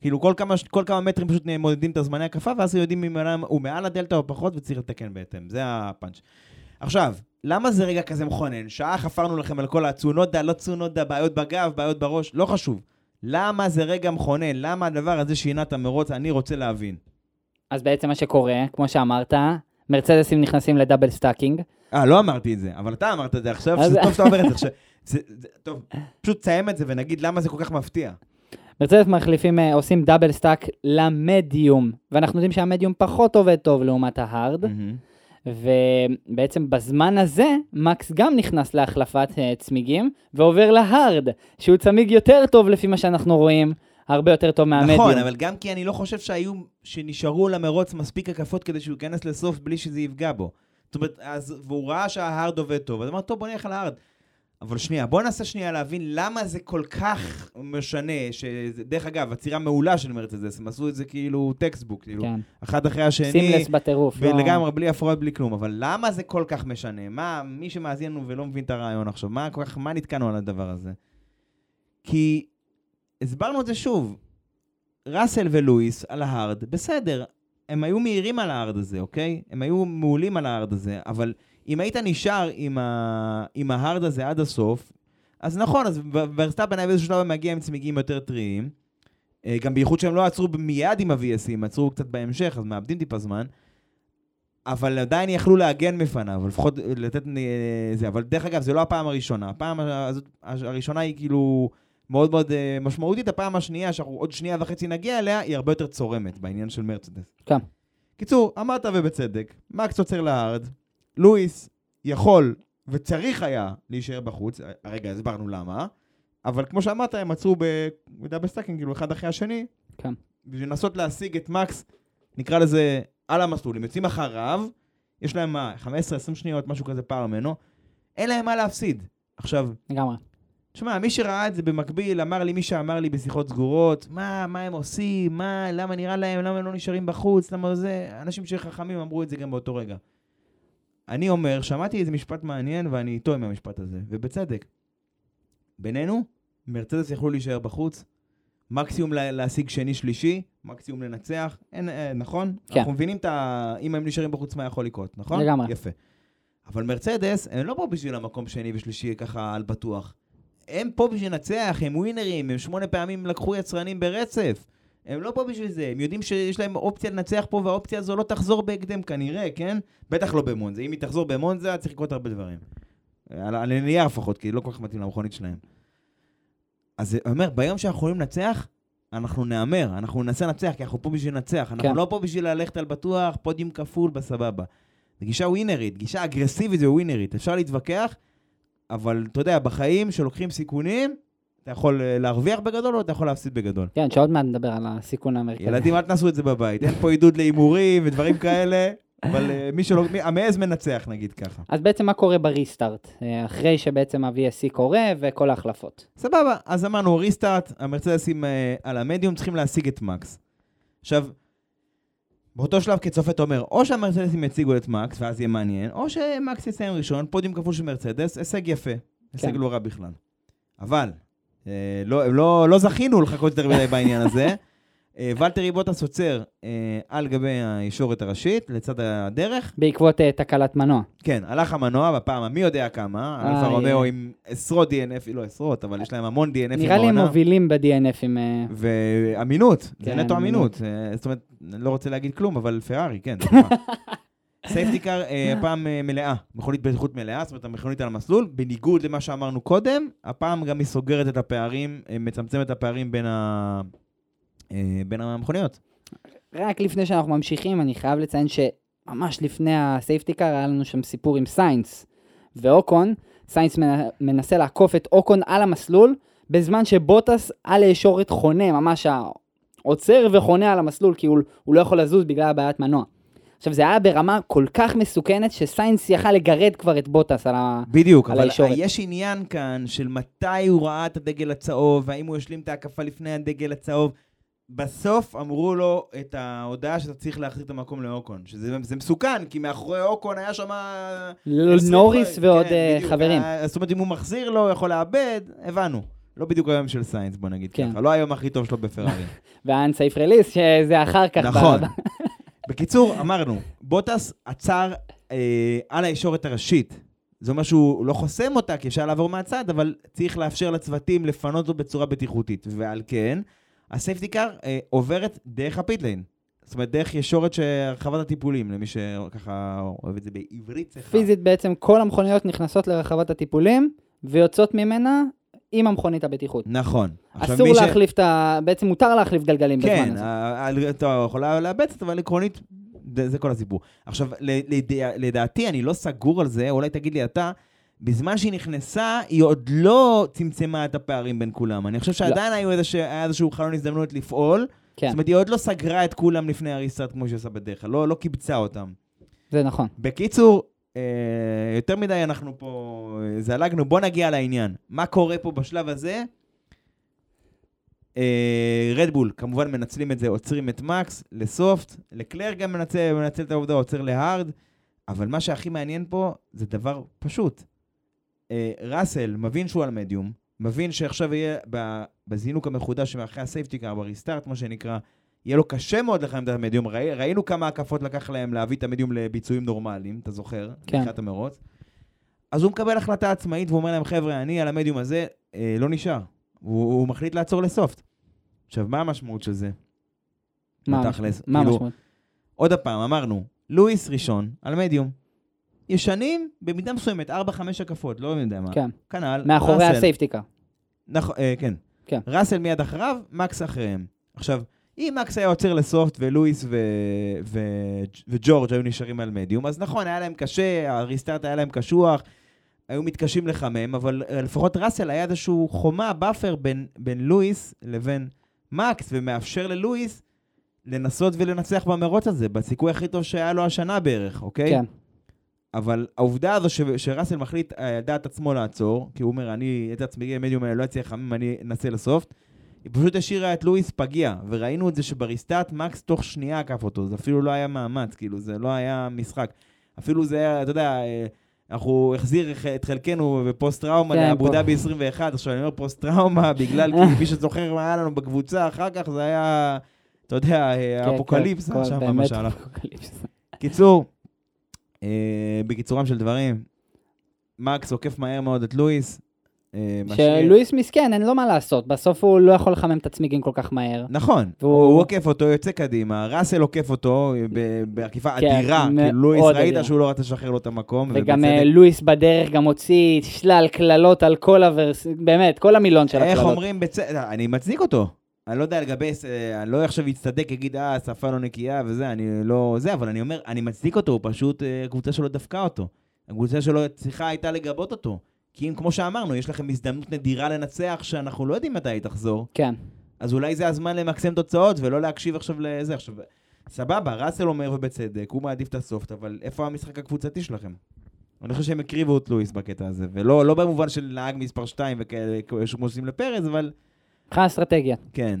כאילו כל כמה, כל כמה מטרים פשוט מודדים את הזמני ההקפה, ואז יודעים אם הוא מעל הדלטה או פחות, וצריך לתקן בהתאם. זה הפאנץ'. עכשיו, למה זה רגע כזה מכונן? שעה חפרנו לכם על כל הצונות דה, לא צונות דה, בעיות בגב, בעיות בראש, לא חשוב. למה זה רגע מכונן? למה הדבר הזה שינה את המרוץ? אני רוצה להבין. אז בעצם מה שקורה, כמו שאמרת, מרצדסים נכנסים לדאבל סטאקינג. אה, לא אמרתי את זה, אבל אתה אמרת את זה עכשיו, שזה טוב שאתה עובר את זה. טוב, פשוט תסיים את זה ונגיד למה זה כל כך מפתיע. מרצדס מחליפים, עושים דאבל סטאק למדיום, ואנחנו יודעים שהמדיום פחות עובד טוב לעומת ההארד, ובעצם בזמן הזה, מקס גם נכנס להחלפת צמיגים, ועובר להארד, שהוא צמיג יותר טוב לפי מה שאנחנו רואים, הרבה יותר טוב מהמדיום. נכון, אבל גם כי אני לא חושב שהיו, שנשארו למרוץ מספיק הקפות כדי שהוא ייכנס לסוף בלי שזה יפגע בו. זאת אומרת, אז, והוא ראה שההארד עובד טוב, אז אמר, טוב, בוא נלך להארד. אבל שנייה, בוא נעשה שנייה להבין למה זה כל כך משנה, שדרך אגב, הצירה מעולה של מרצדס, הם עשו את זה כאילו טקסטבוק, כאילו, כן. אחד אחרי השני, סימלס בטירוף, ולגמרי, לא... בלי הפרעות, בלי כלום, אבל למה זה כל כך משנה? מה, מי שמאזין לנו ולא מבין את הרעיון עכשיו, מה, כל כך, מה נתקנו על הדבר הזה? כי הסברנו את זה שוב, רסל ולואיס על ההארד, בסדר, הם היו מהירים על ההארד הזה, אוקיי? הם היו מעולים על ההארד הזה, אבל אם היית נשאר עם, ה... עם ההארד הזה עד הסוף, אז נכון, אז ורסטאפן היה באיזשהו שלב מגיע עם צמיגים יותר טריים, גם בייחוד שהם לא עצרו מיד עם ה-וי אס, עצרו קצת בהמשך, אז מאבדים טיפה זמן, אבל עדיין יכלו להגן מפניו, לפחות לתת זה, אבל דרך אגב, זה לא הפעם הראשונה, הפעם הראשונה היא כאילו מאוד מאוד משמעותית, הפעם השנייה, שאנחנו עוד שנייה וחצי נגיע אליה, היא הרבה יותר צורמת בעניין של מרצדס. כן. קיצור, אמרת ובצדק, מקס עוצר להארד, לואיס יכול וצריך היה להישאר בחוץ, הרגע הסברנו למה, אבל כמו שאמרת, הם עצרו בדאבל סטאקינג, כאילו אחד אחרי השני, כן. בשביל לנסות להשיג את מקס, נקרא לזה על המסלול, הם יוצאים אחריו, יש להם מה, חמש עשרה עשרים שניות, משהו כזה פער ממנו, אין להם מה להפסיד. עכשיו, לגמרי. תשמע, מי שראה את זה במקביל, אמר לי, מי שאמר לי בשיחות סגורות, מה, מה הם עושים, מה, למה נראה להם, למה הם לא נשארים בחוץ, למה זה, אנשים שחכמים אמרו את זה גם באותו רגע. אני אומר, שמעתי איזה משפט מעניין, ואני איתו עם המשפט הזה, ובצדק. בינינו, מרצדס יכלו להישאר בחוץ, מקסימום להשיג שני שלישי, מקסימום לנצח, אין, אין, נכון? כן. אנחנו מבינים את ה... אם הם נשארים בחוץ, מה יכול לקרות, נכון? לגמרי. יפה. אבל מרצדס, הם לא פה בשביל המקום שני ושלישי, ככה על בטוח. הם פה בשביל לנצח, הם ווינרים, הם שמונה פעמים לקחו יצרנים ברצף. הם לא פה בשביל זה, הם יודעים שיש להם אופציה לנצח פה, והאופציה הזו לא תחזור בהקדם כנראה, כן? בטח לא במונזה, אם היא תחזור במונזה, צריך לקרות הרבה דברים. על הנייר פחות, כי לא כל כך מתאים למכונית שלהם. אז זה אומר, ביום שאנחנו יכולים לנצח, אנחנו נאמר, אנחנו ננסה לנצח, כי אנחנו פה בשביל לנצח, אנחנו לא פה בשביל ללכת על בטוח, פודיום כפול, בסבבה. זה גישה ווינרית, גישה אגרסיבית וווינרית, אפשר להתווכח, אבל אתה יודע, בחיים שלוקחים סיכונים, אתה יכול להרוויח בגדול או אתה יכול להפסיד בגדול? כן, שעוד מעט נדבר על הסיכון האמריקאי. ילדים, אל תנסו את זה בבית. אין פה עידוד לאימורים ודברים כאלה, אבל מי שלא... המאז מנצח, נגיד ככה. אז בעצם מה קורה בריסטארט? אחרי שבעצם ה-וי אס סי קורה וכל ההחלפות. סבבה, אז אמרנו, ריסטארט, המרצדסים על המדיום צריכים להשיג את מקס. עכשיו, באותו שלב כצופת אומר, או שהמרצדסים יציגו את מקס, ואז יהיה מעניין, או שמקס יסיים ראשון, פודיום כפול של מרצדס, הישג יפה, הישג לא רע בכלל. אבל לא, לא, לא זכינו לחכות יותר מדי בעניין הזה. ולטרי בוטס עוצר על גבי הישורת הראשית, לצד הדרך. בעקבות תקלת מנוע. כן, הלך המנוע בפעם, המי יודע כמה, אלפה רומאו עם עשרות די אן אף, לא עשרות, אבל יש להם המון די אן אף. נראה לי הם מובילים ב-די אן אף. ואמינות, זה נטו אמינות. זאת אומרת, אני לא רוצה להגיד כלום, אבל פרארי, כן. סייפטיקר הפעם מלאה, מכונית בטיחות מלאה, זאת אומרת המכונית על המסלול, בניגוד למה שאמרנו קודם, הפעם גם היא סוגרת את הפערים, מצמצמת את הפערים בין, ה... בין המכוניות. רק לפני שאנחנו ממשיכים, אני חייב לציין שממש לפני הסייפטיקר, היה לנו שם סיפור עם סיינס ואוקון, סיינס מנסה לעקוף את אוקון על המסלול, בזמן שבוטס על הישורת חונה, ממש העוצר וחונה על המסלול, כי הוא, הוא לא יכול לזוז בגלל הבעיית מנוע. עכשיו, זה היה ברמה כל כך מסוכנת, שסיינס יכל לגרד כבר את בוטס על הישורת. בדיוק, אבל יש עניין כאן של מתי הוא ראה את הדגל הצהוב, והאם הוא השלים את ההקפה לפני הדגל הצהוב. בסוף אמרו לו את ההודעה שאתה צריך להחזיר את המקום לאוקון, שזה מסוכן, כי מאחורי אוקון היה שם נוריס ועוד חברים. זאת אומרת, אם הוא מחזיר לו, הוא יכול לאבד, הבנו. לא בדיוק היום של סיינס, בוא נגיד ככה. לא היום הכי טוב שלו בפרארי. והאנסייף ריליס, שזה אחר כך. נכון. בקיצור, אמרנו, בוטס עצר על הישורת הראשית. זה משהו, לא חוסם אותה, כי אפשר לעבור מהצד, אבל צריך לאפשר לצוותים לפנות אותו בצורה בטיחותית. ועל כן, הסייפטי קאר אה, עוברת דרך הפיטליין. זאת אומרת, דרך ישורת שרחבת הטיפולים, למי שככה אוהב את זה בעברית. שכה. פיזית בעצם כל המכוניות נכנסות לרחבת הטיפולים, ויוצאות ממנה עם המכונית הבטיחות. נכון. אסור להחליף ש... את ה... בעצם מותר להחליף גלגלים כן, בזמן הזה. כן, אתה יכולה להבצת, אבל עקרונית... זה כל הסיפור. עכשיו, לדעתי, אני לא סגור על זה, אולי תגיד לי אתה, בזמן שהיא נכנסה, היא עוד לא צמצמה את הפערים בין כולם. אני חושב שעדיין היה איזשהו חלון הזדמנות לפעול, זאת אומרת, היא עוד לא סגרה את כולם לפני הריסת, כמו שעושה בדרך כלל, לא קיבצה אותם. זה נכון. בקיצור, יותר מדי אנחנו פה זלגנו, בוא נגיע לעניין. מה קורה פה בשלב הזה? רדבול, כמובן מנצלים את זה, עוצרים את מקס לסופט, לקלר גם מנצל, מנצל את העובדה, עוצר להארד, אבל מה שהכי מעניין פה זה דבר פשוט. ראסל מבין שהוא על מדיום, מבין שעכשיו יהיה בזינוק המחודש שמאחרי הסייפטי קאר, בריסטארט, מה שנקרא, יהיה לו קשה מאוד לחיים את המדיום, ראינו כמה הקפות לקח להם להביא את המדיום לביצועים נורמליים, אתה זוכר, נכת המרוץ. אז הוא מקבל החלטה עצמאית ואומר להם, חבר'ה, אני על המדיום הזה, לא נשאר. הוא, הוא מחליט לעצור לסופט. עכשיו, מה המשמעות של זה? מה המשמעות? מה כאילו, המשמעות? עוד הפעם, אמרנו, לואיס ראשון על מדיום. ישנים, במידה מסוימת, ארבע חמש הקפות, לא יודע מה. כן. כנל, מאחורי ראסל. הסייפטיקה. נכ... אה, כן. כן. ראסל מיד אחריו, מקס אחריהם. עכשיו, אם מקס היה עוצר לסופט ולואיס ו... ו... וג'ורג' היו נשארים על מדיום, אז נכון, היה להם קשה, הריסטארט היה להם קשוח, היו מתקשים לחמם, אבל לפחות ראסל היה איזשהו חומה, באפר בין, בין לואיס לבין מקס, ומאפשר ללואיס לנסות ולנצח במרוץ הזה, בסיכוי הכי טוב שהיה לו השנה בערך, אוקיי? כן. אבל העובדה הזו ש, שראסל מחליט דעת עצמו לעצור, כי הוא אומר, אני את עצמי מדיום האלה לא אצליח חמם, אני אנסה לסופט, היא פשוט השאירה את לואיס פגיע, וראינו את זה שבריסטת מקס תוך שנייה עקף אותו, זה אפילו לא היה מאמץ, כאילו, זה לא היה משחק. אפילו זה היה, אתה יודע... אנחנו החזיר את חלקנו בפוסט-טראומה לעבודה ב-עשרים ואחת, עכשיו אני אומר פוסט-טראומה, בגלל כי מי שזוכר מה היה לנו בקבוצה, אחר כך זה היה, אתה יודע, אפוקליפס, באמת אפוקליפס. קיצור, בקיצורם של דברים, מקס עוקף מהר מאוד את לואיס, שלואיס מסכן, אין לו מה לעשות, בסוף הוא לא יכול לחמם את הצמיגים כל כך מהר. נכון, הוא עוקף אותו, יוצא קדימה, ראסל עוקף אותו בעקיפה אדירה, כי לואיס ראית שהוא לא רצה לשחרר לו את המקום. וגם לואיס בדרך גם הוציא שלל כללות על כל הוורס, באמת, כל המילון של הכללות. איך אומרים, אני מצדיק אותו, אני לא יודע לגבי, אני לא עכשיו יצטדק, יגיד, אה, שפה לא נקייה וזה, אני לא זה, אבל אני אומר, אני מצדיק אותו, הוא פשוט, הקבוצה שלו דפקה אותו, הקבוצה שלו צריכה הייתה לגבות אותו. כי אם כמו שאמרנו, יש לכם הזדמנות נדירה לנצח שאנחנו לא יודעים מתי תחזור. כן. אז אולי זה הזמן למקסם תוצאות ולא להקשיב עכשיו לזה. עכשיו, סבבה, ראסל אומר ובצדק, הוא מעדיף את הסופט, אבל איפה המשחק הקבוצתי שלכם? אני חושב שהם הקריבו את לואיס בקטע הזה, ולא לא במובן של נהג מספר שתיים וכאלה כמו שעושים לפרץ, אבל... חי אסטרטגיה. כן.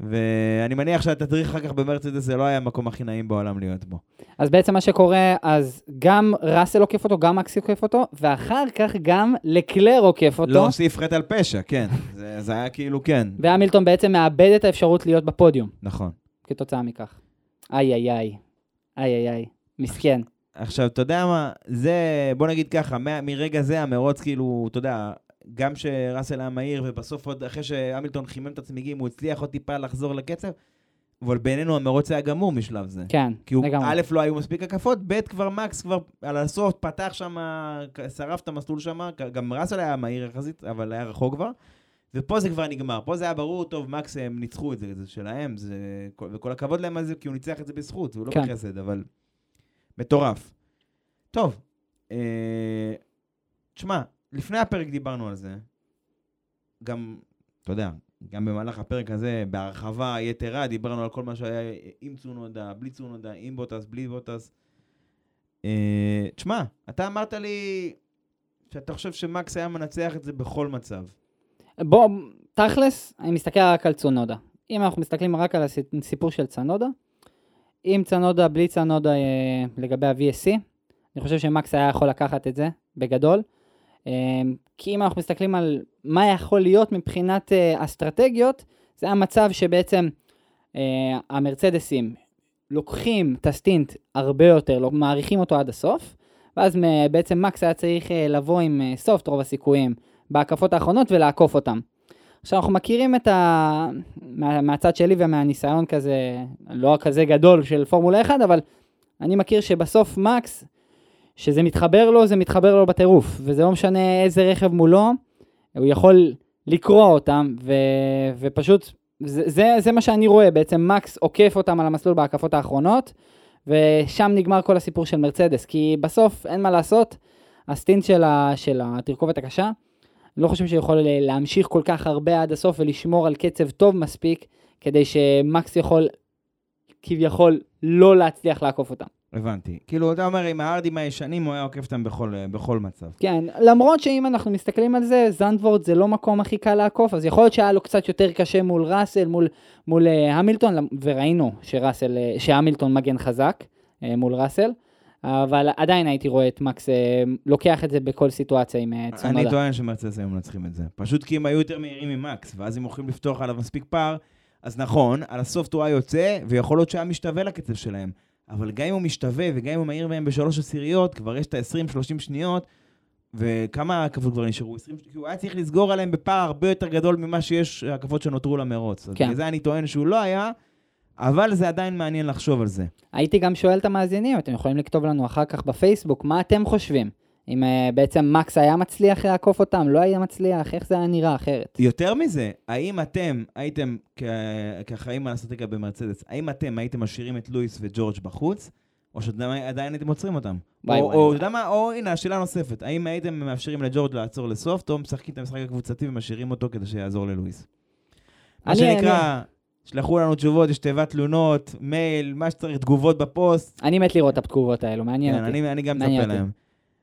ואני מניח שהתדריך אחר כך במרצדס זה לא היה המקום הכי נעים בעולם להיות בו. אז בעצם מה שקורה, אז גם ראסל עוקף אותו, גם מקס עוקף אותו, ואחר כך גם לקלר עוקף אותו. לא הוסיף חטא על פשע, כן. זה, זה היה כאילו כן. והמילטון בעצם מאבד את האפשרות להיות בפודיום. נכון. כתוצאה מכך. איי איי איי. איי איי איי. מסכן. עכשיו, אתה יודע מה, זה, בוא נגיד ככה, מ- מרגע זה המרוץ כאילו, אתה יודע... גם שראסל היה מהיר, ובסוף עוד אחרי שהמילטון חימם את הצמיגים, הוא הצליח עוד טיפה לחזור לקצב, אבל בינינו המרוץ היה גמור משלב זה. כן, כי הוא א' לא היו מספיק הקפות, ב' כבר מקס כבר על הסוף פתח שם, שרף את המסלול שם, גם ראסל היה מהיר יחסית, אבל היה רחוק כבר, ופה זה כבר נגמר, פה זה היה ברור, טוב, מקס הם ניצחו את זה, זה שלהם, זה, וכל הכבוד להם על זה, כי הוא ניצח את זה בזכות, הוא לא כן. בחסד, אבל מטורף. טוב, אה... תשמע, לפני הפרק דיברנו על זה, גם, אתה יודע, גם במהלך הפרק הזה, בהרחבה יתרה, דיברנו על כל מה שהיה עם צונודה, בלי צונודה, עם בוטס, בלי בוטס. אה, תשמע, אתה אמרת לי שאתה חושב שמקס היה מנצח את זה בכל מצב. בוא, תכלס, אני מסתכל רק על צונודה. אם אנחנו מסתכלים רק על הסיפור של צנודה, עם צנודה, בלי צנודה, לגבי ה-וי אס סי, אני חושב שמקס היה יכול לקחת את זה בגדול, כי אם אנחנו מסתכלים על מה יכול להיות מבחינת אסטרטגיות, זה המצב שבעצם המרצדסים לוקחים את הסטינט הרבה יותר, לא מעריכים אותו עד הסוף, ואז בעצם מקס היה צריך לבוא עם סופט רוב הסיכויים בהקפות האחרונות ולעקוף אותם. עכשיו אנחנו מכירים את ה... מה... מהצד שלי ומהניסיון כזה, לא כזה גדול של פורמולה אחת, אבל אני מכיר שבסוף מקס, שזה מתחבר לו, זה מתחבר לו בטירוף, וזה לא משנה איזה רכב מולו, הוא יכול לקרוא אותם, ו... ופשוט זה, זה, זה מה שאני רואה, בעצם מקס עוקף אותם על המסלול בהקפות האחרונות, ושם נגמר כל הסיפור של מרצדס, כי בסוף אין מה לעשות, הסטינט של, ה... של התרכובת הקשה, לא חושב שיכול להמשיך כל כך הרבה עד הסוף ולשמור על קצב טוב מספיק, כדי שמקס יכול, כביכול, לא להצליח לעקוף אותם. הבנתי. כאילו, אתה אומר, עם הארדים הישנים, הוא היה עוקף אותם בכל, בכל מצב. כן, למרות שאם אנחנו מסתכלים על זה, זנדוורד זה לא מקום הכי קל לעקוף, אז יכול להיות שהיה לו קצת יותר קשה מול ראסל, מול, מול המילטון, וראינו שראסל, שהמילטון מגן חזק מול ראסל, אבל עדיין הייתי רואה את מקס לוקח את זה בכל סיטואציה עם צונודה. אני טוען שמרצדס היום נצחים את זה. פשוט כי הם היו יותר מהירים ממקס, ואז הם יכולים לפתוח עליו מספיק פער, אז נכון, על הסוף הוא היה יוצא, ויכול להיות שהיה משתווה לקצב שלהם. אבל גם אם הוא משתווה, וגם אם הוא מהיר בהם בשלוש עשיריות, כבר יש את ה-עשרים שלושים שניות, וכמה הקפות כבר נשארו? הוא היה צריך לסגור עליהם בפער הרבה יותר גדול ממה שיש הקפות שנותרו למרוץ. כן. אז זה אני טוען שהוא לא היה, אבל זה עדיין מעניין לחשוב על זה. הייתי גם שואל את המאזינים, אתם יכולים לכתוב לנו אחר כך בפייסבוק, מה אתם חושבים? אם uh, בעצם מקס היה מצליח לעקוף אותם, לא היה מצליח, איך זה היה נראה אחרת? יותר מזה, האם אתם הייתם, כ- כחיים על הסטטיקה במרצדס, האם אתם הייתם משאירים את לואיס וג'ורג' בחוץ, או שעדיין הייתם עוצרים אותם? וואי, או, וואי, או, וואי. מה, או הנה, השאלה נוספת, האם הייתם מאפשרים לג'ורג' לעצור לסוף, או משחקים את המשחק הקבוצתי ומשאירים אותו כדי שיעזור ללואיס? מה שנקרא... אני... שלחו לנו תשובות, יש תיבת תלונות, מייל, מה שצריך, תגובות בפוסט. אני מת לראות את התגובות האלו, מעניין אותי. אני, אני גם מצפה להם.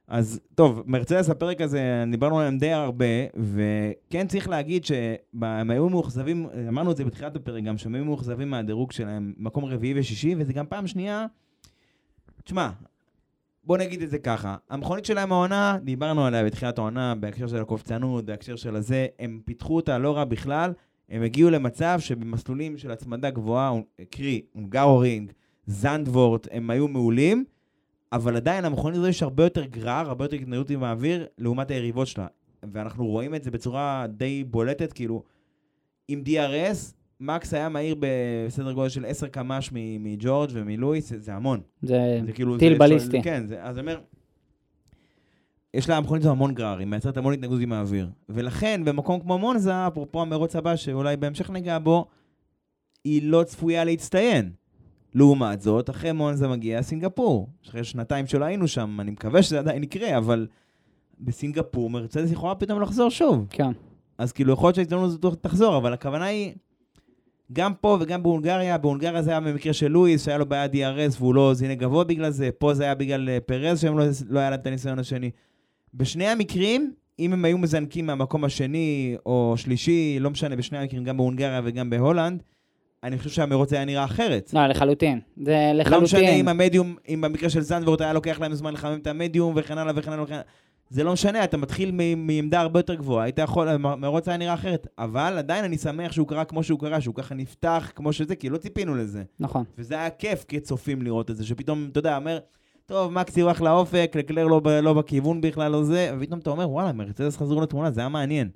אז טוב, מרצדס הפרק הזה, דיברנו עליהם די הרבה, וכן צריך להגיד שהם היו מאוכזבים, אמרנו את זה בתחילת הפרק גם, שהם היו מאוכזבים מהדירוג שלהם, מקום רביעי ושישי, וזה גם פעם שנייה, תשמע, בוא נגיד את זה ככה, המכונית שלהם העונה, דיברנו עליה בתחילת העונה, בהקשר של הקופצנות, בהקשר של הזה, הם פיתחו אותה לא רע בכלל, הם הגיעו למצב שבמסלולים של הצמדה גבוהה, קרי, הונגאורינג, זנדוורט, הם היו מעולים, אבל עדיין המכונית הזו יש הרבה יותר גרר, הרבה יותר התנהלות עם האוויר, לעומת היריבות שלה. ואנחנו רואים את זה בצורה די בולטת, כאילו, עם די אר אס, מקס היה מהיר בסדר גודל של עשר קמ"ש מג'ורג' ומלואיס, זה המון. זה, זה כאילו, טיל זה בליסטי. של, כן, זה, אז אני אומר... יש לה המכונית זו המון גרר, היא מייצרת המון התנגדות עם האוויר. ולכן, במקום כמו מונזה, אפרופו המרוץ הבא, שאולי בהמשך נגע בו, היא לא צפויה להצטיין. לעומת זאת, אחרי מונזה מגיעה סינגפור. אחרי שנתיים שלא היינו שם, אני מקווה שזה עדיין יקרה, אבל בסינגפור מרצדס יכולה פתאום לחזור שוב. כן. אז כאילו יכול להיות שההזדמנות הזאת תחזור, אבל הכוונה היא, גם פה וגם בהונגריה, בהונגריה זה היה במקרה של לואיס, שהיה לו בעיה די אר אס והוא לא זינק גבוה בגלל זה, פה זה היה בגלל פרז, שהם לא, לא היה להם את הניסיון השני. בשני המקרים, אם הם היו מזנקים מהמקום השני או שלישי, לא משנה, בשני המקרים, גם בהונגריה וגם בהולנד, אני חושב שהמרוץ היה נראה אחרת. לא, לחלוטין. זה לחלוטין. לא משנה אם המדיום, אם במקרה של זנדוורט היה לוקח להם זמן לחמם את המדיום וכן הלאה וכן הלאה וכן הלאה. זה לא משנה, אתה מתחיל מעמדה הרבה יותר גבוהה. היית יכול, המרוץ היה נראה אחרת. אבל עדיין אני שמח שהוא קרה כמו שהוא קרה, שהוא ככה נפתח כמו שזה, כי לא ציפינו לזה. נכון. וזה היה כיף כצופים לראות את זה, שפתאום, אתה יודע, אומר, טוב, מקס ירוח לאופק, לקלר לא, לא בכיוון בכלל לא זה, ופתאום אתה אומר, וואלה, מרצדס חזרו לתמונה, זה היה מעניין.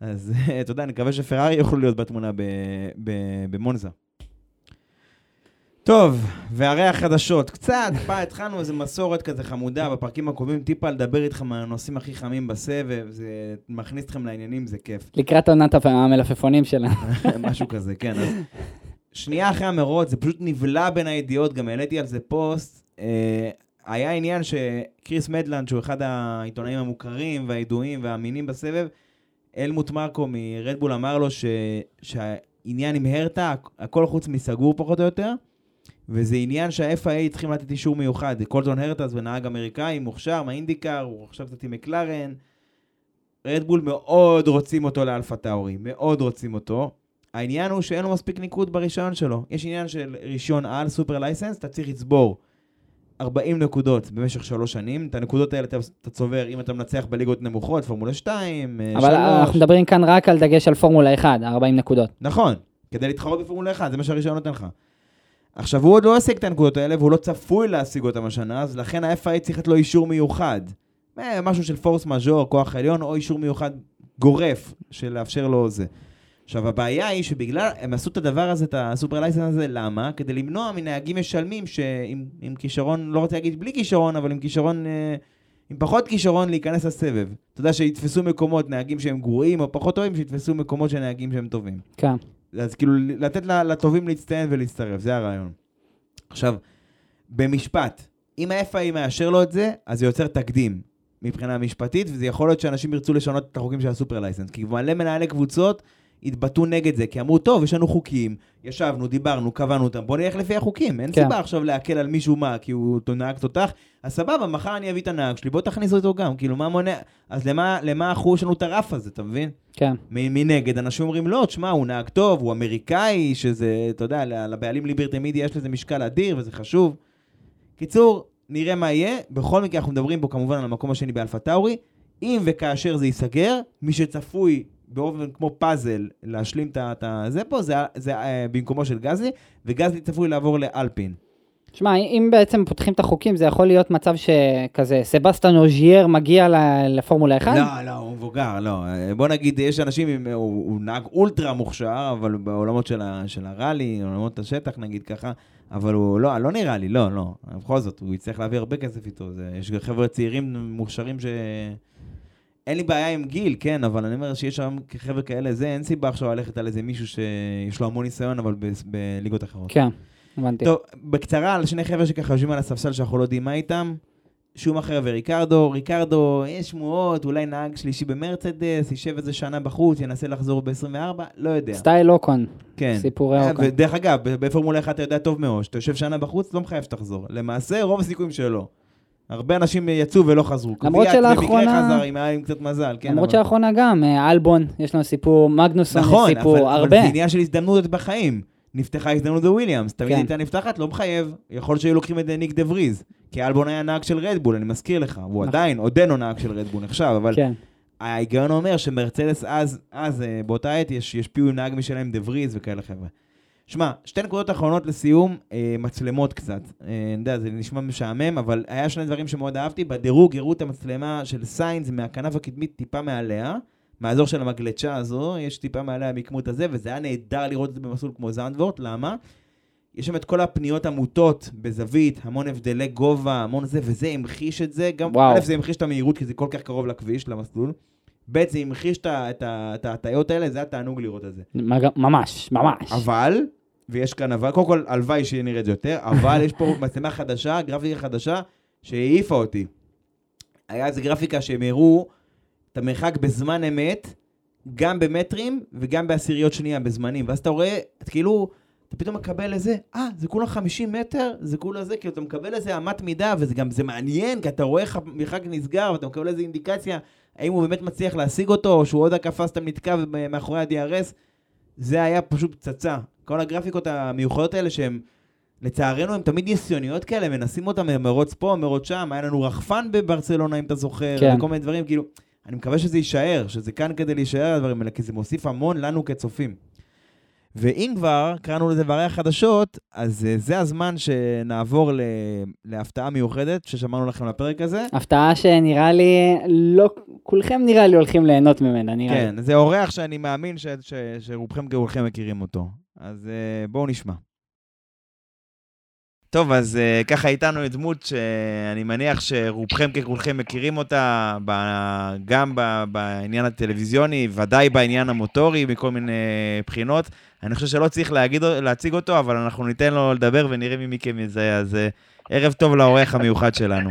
אז אתה יודע, אני מקווה שפרארי יוכלו להיות בתמונה במונזה. טוב, והרי החדשות. קצת, פעם התחלנו איזו מסורת כזה חמודה, בפרקים הקובעים טיפה לדבר איתך מהנושאים הכי חמים בסבב, זה מכניס אתכם לעניינים, זה כיף. לקראת עונת המלפפונים שלנו. משהו כזה, כן. אז שנייה אחרי המרוץ, זה פשוט נבלע בין הידיעות, גם העליתי על זה פוסט, היה עניין שקריס מדלנד, שהוא אחד העיתונאים המוכרים והידועים והאמינים בסבב, אלמוט מרקו מרדבול אמר לו שהעניין עם הרטה, הכל חוץ מסגור פחות או יותר, וזה עניין שה-אף איי איי צריכים לתת אישור מיוחד. קולטון הרטה זה נהג אמריקאי, מוכשר, מהאינדיקר, הוא עכשיו קצת עם מקלרן. רדבול מאוד רוצים אותו לאלפה טאורי, מאוד רוצים אותו, העניין הוא שאין לו מספיק ניקוד ברישיון שלו. יש עניין של רישיון על סופר לייסנס, אתה צריך לצבור ארבעים נקודות במשך שלוש שנים, את הנקודות האלה אתה צובר אם אתה מנצח בליגות נמוכות, פורמולה שתיים, שלוש. אבל אנחנו מדברים כאן רק על דגש על פורמולה אחת, ארבעים נקודות. נכון, כדי להתחרות בפורמולה אחת, זה מה שהרישיון נותן לך. עכשיו הוא עוד לא השיג את הנקודות האלה, והוא לא צפוי להשיג אותם השנה, אז לכן ה-אף איי צריכת לו אישור מיוחד. משהו של פורס מז'ור, כוח עליון, או אישור מיוחד גורף, שלאפשר לו זה. עכשיו, הבעיה היא שבגלל, הם עשו את הדבר הזה, את הסופר לייסנס הזה, למה? כדי למנוע מנהגים משלמים, שעם כישרון, לא רוצה להגיד בלי כישרון, אבל עם כישרון, עם פחות כישרון להיכנס לסבב. אתה יודע שיתפסו מקומות, נהגים שהם גרועים או פחות טובים, שיתפסו מקומות שנהגים שהם טובים. כן. אז כאילו, לתת לטובים להצטיין ולהצטרף, זה הרעיון. עכשיו, במשפט, אם ה-אף איי מאשר לו את זה, אז זה יוצר תקדים. מבחינה משפטית, וזה יכול להיות שאנשים ירצו לשנות את החוקים של הסופר לייסנס, כי מלא מנהלי קבוצות התבטאו נגד זה, כי אמרו, טוב, יש לנו חוקים, ישבנו, דיברנו, קבענו אותם, בוא נלך לפי החוקים, אין סיבה עכשיו להקל על מישהו מה, כי הוא נהג תותח, אז סבבה, מחר אני אביא את הנהג שלי, בוא תכניסו אותו גם, כאילו מה מונע, אז למה, למה אחרו שלנו את הרף הזה, אתה מבין? כן. מנגד, אנשים אומרים, לא, תשמע, הוא נהג טוב, הוא אמריקאי, שזה, אתה יודע, לבעלים ליברטמידיה יש לזה משקל אדיר, וזה חשוב. קיצור, נראה מה יהיה, בכל מקרה אנחנו מדברים פה כמובן על המקום השני באלפה טאורי, אם וכאשר זה ייסגר, מי שצפוי באופן כמו פאזל להשלים את זה פה, זה, זה במקומו של גזלי, וגזלי צפוי לעבור לאלפין. תשמע, אם בעצם פותחים את החוקים, זה יכול להיות מצב שכזה, סבסטיאן אוג'ייר מגיע לפורמולה אחת? לא, לא, הוא מבוגר, לא. בוא נגיד, יש אנשים, הוא, הוא נהג אולטרה מוכשר, אבל בעולמות של, ה, של הרלי, בעולמות השטח, נגיד ככה, אבל הוא לא, לא נראה לי, לא, לא. בכל זאת, הוא יצטרך להביא הרבה כסף איתו. זה, יש חבר'ה צעירים מוכשרים ש... אין לי בעיה עם גיל, כן, אבל אני אומר שיש שם חבר'ה כאלה, זה אין סיבה עכשיו ללכת על איזה מישהו שיש לו המון ניסיון, אבל ב, בליגות אחרות. כן. הבנתי. טוב, בקצרה, על שני חבר'ה שככה יושבים על הספסל שאנחנו לא יודעים מה איתם, שום אחר וריקרדו, ריקרדו, יש שמועות, אולי נהג שלישי במרצדס, יישב איזה שנה בחוץ, ינסה לחזור ב-עשרים וארבע, לא יודע. סטייל אוקון, כן. סיפורי אוקון. ודרך אגב, בפורמולה אחת אתה יודע טוב מאוד, שאתה יושב שנה בחוץ, לא מחייב שתחזור. למעשה, רוב הסיכויים שלו. הרבה אנשים יצאו ולא חזרו. למרות שלאחרונה... חזר, עם, עם קצת מזל, כן, למרות אבל... שלאחרונה גם, אלבון, יש לנו סיפור, מגנוסון, נכון, סיפור, אבל, הרבה. אבל בנייה של הזדמנות בחיים. נפתחה הזדמנות בוויליאמס, תמיד הייתה נפתחת, לא מחייב, יכול שהיו לוקחים את ניק דבריז, כי אלבון היה נהג של רדבול, אני מזכיר לך, הוא עדיין, עודנו נהג של רדבול עכשיו, אבל ההיגיון אומר שמרצדס אז, אז באותה עת ישפיעו עם נהג משלהם דבריז וכאלה חבר'ה. שמע, שתי נקודות אחרונות לסיום, מצלמות קצת, אני יודע, זה נשמע משעמם, אבל היה שני דברים שמאוד אהבתי, בדירוג הראו את המצלמה של סיינס מהכנף הקדמית טיפה מעליה, מהאזור של המגלצ'ה הזו, יש טיפה מעלה המקמות הזה, וזה היה נהדר לראות את זה במסלול כמו זנדוורט, למה? יש שם את כל הפניות המוטות בזווית, המון הבדלי גובה, המון זה, וזה המחיש את זה, גם וואו. א' זה המחיש את המהירות, כי זה כל כך קרוב לכביש, למסלול, ב' זה המחיש את ההטעיות האלה, זה היה תענוג לראות את זה. ממש, ממש. אבל, ויש כאן אבל, קודם כל, הלוואי שנראה את זה יותר, אבל יש פה מצלמה חדשה, גרפיקה חדשה, שהעיפה אותי. היה איזו גרפיקה שהם הראו אתה מרחק בזמן אמת, גם במטרים וגם בעשיריות שנייה בזמנים, ואז אתה רואה, את כאילו, אתה פתאום מקבל לזה, אה, זה כולה חמישים מטר, זה כולה זה, כאילו אתה מקבל לזה אמת מידה, וזה גם, זה מעניין, כי אתה רואה מרחק נסגר, ואתה מקבל לזה אינדיקציה, האם הוא באמת מצליח להשיג אותו, או שהוא עוד הקפה סתם נתקע מאחורי ה-די אר אס, זה היה פשוט פצצה. כל הגרפיקות המיוחדות האלה שהם, לצערנו, הם תמיד ניסיוניות כאלה, מנסים אותם, מרוץ פה, מרוץ שם, היה לנו רחפן בברצלונה, אם אתה זוכר, וכל מיני דברים, כאילו, אני מקווה שזה יישאר, שזה כאן כדי להישאר הדברים האלה, כי זה מוסיף המון לנו כצופים. ואם כבר קראנו לדברי החדשות, אז זה הזמן שנעבור להפתעה מיוחדת, ששמענו לכם לפרק הזה. הפתעה שנראה לי, לא, כולכם נראה לי הולכים ליהנות ממנה, נראה לי. כן, זה אורח שאני מאמין ש, ש, שרובכם כולכם מכירים אותו. אז בואו נשמע. טוב, אז uh, ככה איתנו את דמות שאני מניח שרובכם ככולכם מכירים אותה ב, גם ב, בעניין הטלוויזיוני, ודאי בעניין המוטורי, מכל מיני בחינות. אני חושב שלא צריך להגיד, להציג אותו, אבל אנחנו ניתן לו לדבר ונראה מי מכם מזה. אז uh, ערב טוב לאורח המיוחד שלנו.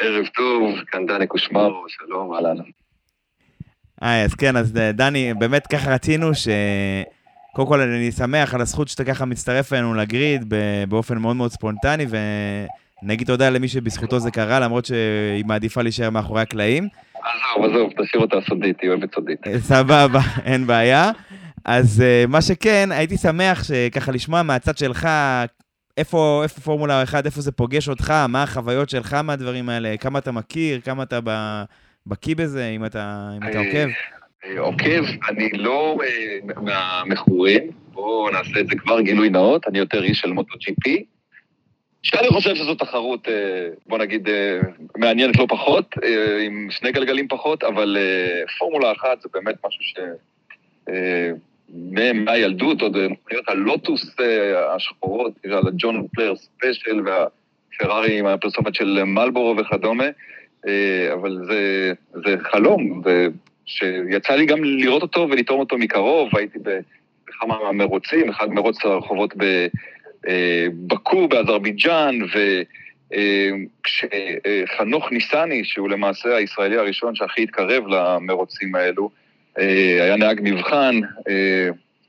ערב טוב, כאן דני קושמרו, שלום, אהלן. אז כן, אז דני, באמת ככה רצינו ש... קודם כל, אני שמח על הזכות שאתה ככה מצטרף אלינו לגריד באופן מאוד מאוד ספונטני, ונגיד תודה למי שבזכותו זה קרה, למרות שהיא מעדיפה להישאר מאחורי הקלעים. אז עזוב, עזוב, תשאיר אותה סודית, היא אוהבת סודית. סבבה, אין בעיה. אז מה שכן, הייתי שמח שככה לשמוע מהצד שלך, איפה פורמולה אחת, איפה זה פוגש אותך, מה החוויות שלך מהדברים האלה, כמה אתה מכיר, כמה אתה בקיא בזה, אם אתה עוקב. עוקב, אני לא מהמכורים, בואו נעשה את זה כבר גילוי נאות, אני יותר איש של MotoGP, שאני חושב שזו תחרות, בוא נגיד, מעניינת לא פחות, עם שני גלגלים פחות, אבל פורמולה אחת זה באמת משהו ש... מהילדות, עוד מכירת הלוטוס השחורות, על הג'ון פלייר ספיישל והפרארי עם הפרסומת של מלבורו וכדומה, אבל זה, זה חלום, שיצא לי גם לראות אותו ולתרום אותו מקרוב, הייתי בכמה מרוצים, אחד מרוץ הרחובות בבקו, באזרבייג'אן, וכשחנוך ניסני, שהוא למעשה הישראלי הראשון שהכי התקרב למרוצים האלו, היה נהג מבחן,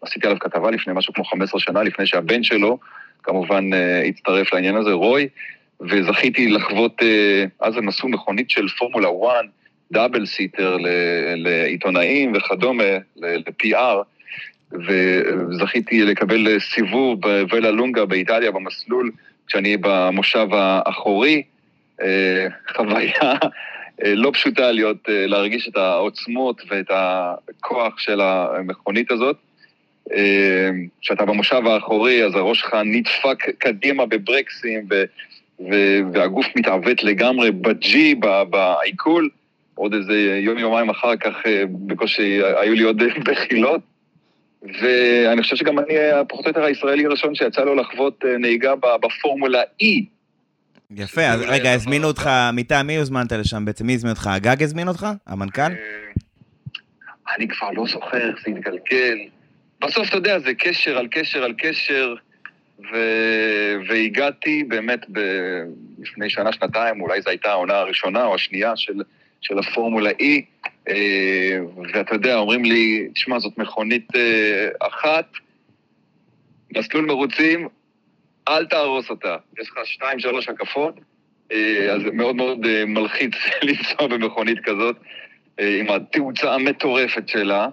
עשיתי עליו כתבה לפני משהו כמו חמש עשרה שנה, לפני שהבן שלו כמובן הצטרף לעניין הזה, רוי, וזכיתי לחוות, אז הם עשו מכונית של פורמולה אחת, דאבל סיטר לעיתונאים וכדומה, לפי-אר, וזכיתי לקבל סיבוב בוולה לונגה באיטליה במסלול, כשאני במושב האחורי, חוויה לא פשוטה להיות, להרגיש את העוצמות ואת הכוח של המכונית הזאת. כשאתה במושב האחורי, אז הראש שלך נדפק קדימה בברקסים, והגוף מתעוות לגמרי בג'י, בעיכול. עוד איזה יום יומיים אחר כך, בקושי היו לי עוד בחילות. ואני חושב שגם אני, פחות או יותר הישראלי הראשון שיצא לו לחוות נהיגה בפורמולה E. יפה, אז רגע, הזמינו אותך, מיטה, מי הוזמנת לשם בעצם? מי הזמין אותך? הגג הזמין אותך? המנכ"ל? אני כבר לא זוכר, זה התגלגל. בסוף, אתה יודע, זה קשר על קשר על קשר, והגעתי באמת לפני שנה, שנתיים, אולי זו הייתה העונה הראשונה או השנייה של הפורמולה E, ואתה יודע, אומרים לי, תשמע, זאת מכונית אחת, מסלול מרוצים, אל תהרוס אותה, יש לך שתיים, שלוש הקפות, אז מאוד מאוד מלחיץ לנסוע במכונית כזאת, עם התאוצה המטורפת שלה,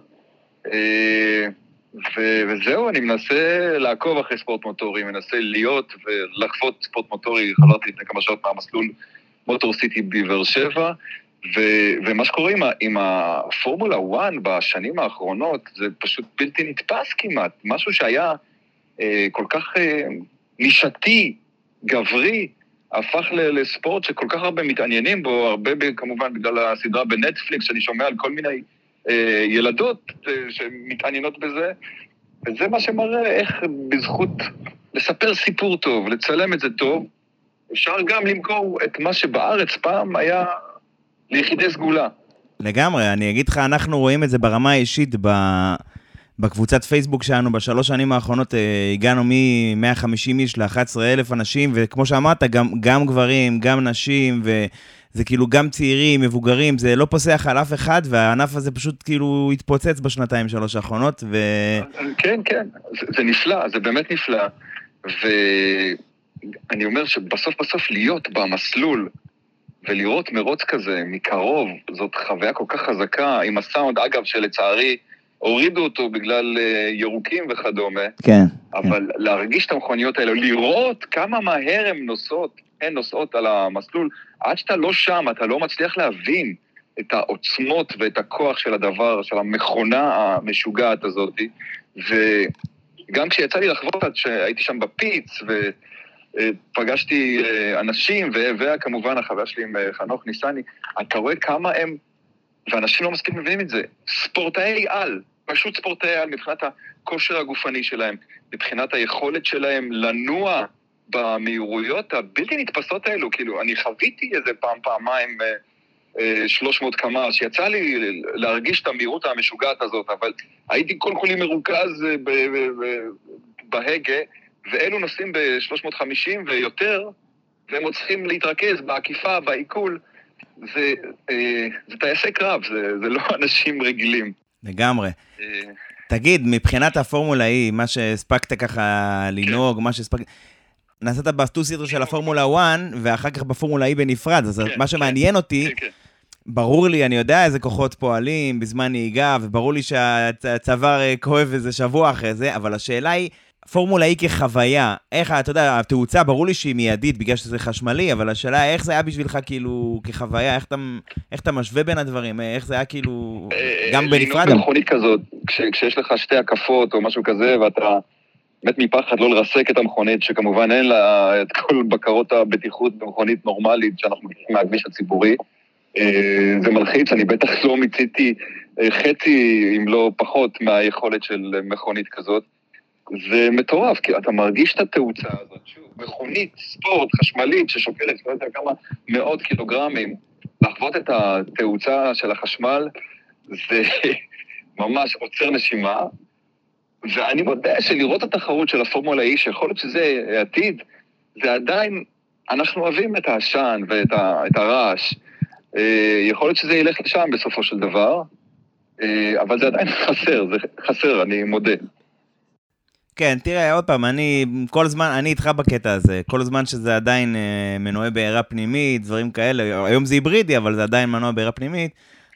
וזהו, אני מנסה לעקוב אחרי ספורט מוטורי, מנסה להיות ולחוות ספורט מוטורי, חזרתי לפני כמה שעות מהמסלול מוטור סיטי בבאר שבע, ומה שקורה עם הפורמולה אחת בשנים האחרונות, זה פשוט בלתי נתפס כמעט, משהו שהיה כל כך... נישתי, גברי, הפך לספורט שכל כך הרבה מתעניינים בו, הרבה כמובן בגלל הסדרה בנטפליקס, שאני שומע על כל מיני אה, ילדות אה, שמתעניינות בזה, וזה מה שמראה איך בזכות לספר סיפור טוב, לצלם את זה טוב, אפשר גם למכור את מה שבארץ פעם היה ליחידי סגולה. לגמרי, אני אגיד לך, אנחנו רואים את זה ברמה האישית ב... בקבוצת פייסבוק שלנו, בשלוש שנים האחרונות, הגענו מ-מאה וחמישים איש ל-אחד עשר אלף אנשים, וכמו שאמרת, גם, גם גברים, גם נשים, וזה כאילו גם צעירים, מבוגרים, זה לא פוסח על אף אחד, והענף הזה פשוט כאילו התפוצץ בשנתיים שלוש האחרונות, ו... כן, כן, זה, זה נפלא, זה באמת נפלא, ואני אומר שבסוף בסוף להיות במסלול, ולראות מרוץ כזה מקרוב, זאת חוויה כל כך חזקה, עם הסאונד, אגב, שלצערי, הורידו אותו בגלל ירוקים וכדומה, כן, אבל כן. להרגיש את המכוניות האלה, לראות כמה מהר הן נוסעות, הן נוסעות על המסלול, עד שאתה לא שם, אתה לא מצליח להבין את העוצמות ואת הכוח של הדבר, של המכונה המשוגעת הזאת, וגם כשיצא לי לחוות, שהייתי שם בפיץ, ופגשתי אנשים, והבאה כמובן החבר שלי עם חנוך ניסני, אתה רואה כמה הם, ואנשים לא מסכים מבינים את זה, ספורטאי על, פשוט ספורטאי על מבחינת הכושר הגופני שלהם, מבחינת היכולת שלהם לנוע במהירויות הבלתי נתפסות האלו, כאילו אני חוויתי איזה פעם פעמיים שלוש מאות כמה, שיצא לי להרגיש את המהירות המשוגעת הזאת, אבל הייתי כל כולי מרוכז בהגה, ואלו נוסעים ב-שלוש מאות וחמישים ויותר, והם עוד צריכים להתרכז בעקיפה, בעיכול, זה, זה טייסי קרב, זה, זה לא אנשים רגילים. לגמרי. תגיד, מבחינת הפורמולה E, מה שהספקת ככה לנהוג, מה שהספקת... נסעת בסטוסיטר של הפורמולה אחת, ואחר כך בפורמולה E בנפרד, אז מה שמעניין אותי, ברור לי, אני יודע איזה כוחות פועלים בזמן נהיגה, וברור לי שהצוואר כואב איזה שבוע אחרי זה, אבל השאלה היא, פורמולה היא כחוויה, איך, אתה יודע, התאוצה, ברור לי שהיא מיידית בגלל שזה חשמלי, אבל השאלה איך זה היה בשבילך כאילו כחוויה, איך אתה, איך אתה משווה בין הדברים, איך זה היה כאילו, גם בנפרד. לינוק מכונית כזאת, כש, כשיש לך שתי הקפות או משהו כזה, ואתה באמת מפחד לא לרסק את המכונית, שכמובן אין לה את כל בקרות הבטיחות במכונית נורמלית, שאנחנו מגיעים מהגביש הציבורי, זה מלחיץ, אני בטח לא מציתי חצי, אם לא פחות, מהיכולת של מכונית כזאת. זה מטורף, כי אתה מרגיש את התאוצה הזאת, שוב, מכונית, ספורט, חשמלית, ששוקלת, לא יודע כמה מאות קילוגרמים, לחוות את התאוצה של החשמל, זה ממש עוצר נשימה, ואני מודה שלראות התחרות של הפורמולה E, שיכול להיות שזה עתיד, זה עדיין, אנחנו אוהבים את העשן ואת ה, את הרעש, יכול להיות שזה ילך לשם בסופו של דבר, אבל זה עדיין חסר, זה חסר, אני מודה. כן, תראה, עוד פעם, אני כל זמן, אני איתך בקטע הזה, כל זמן שזה עדיין מנוע בעירה פנימית, דברים כאלה, היום זה היברידי, אבל זה עדיין מנוע בעירה פנימית,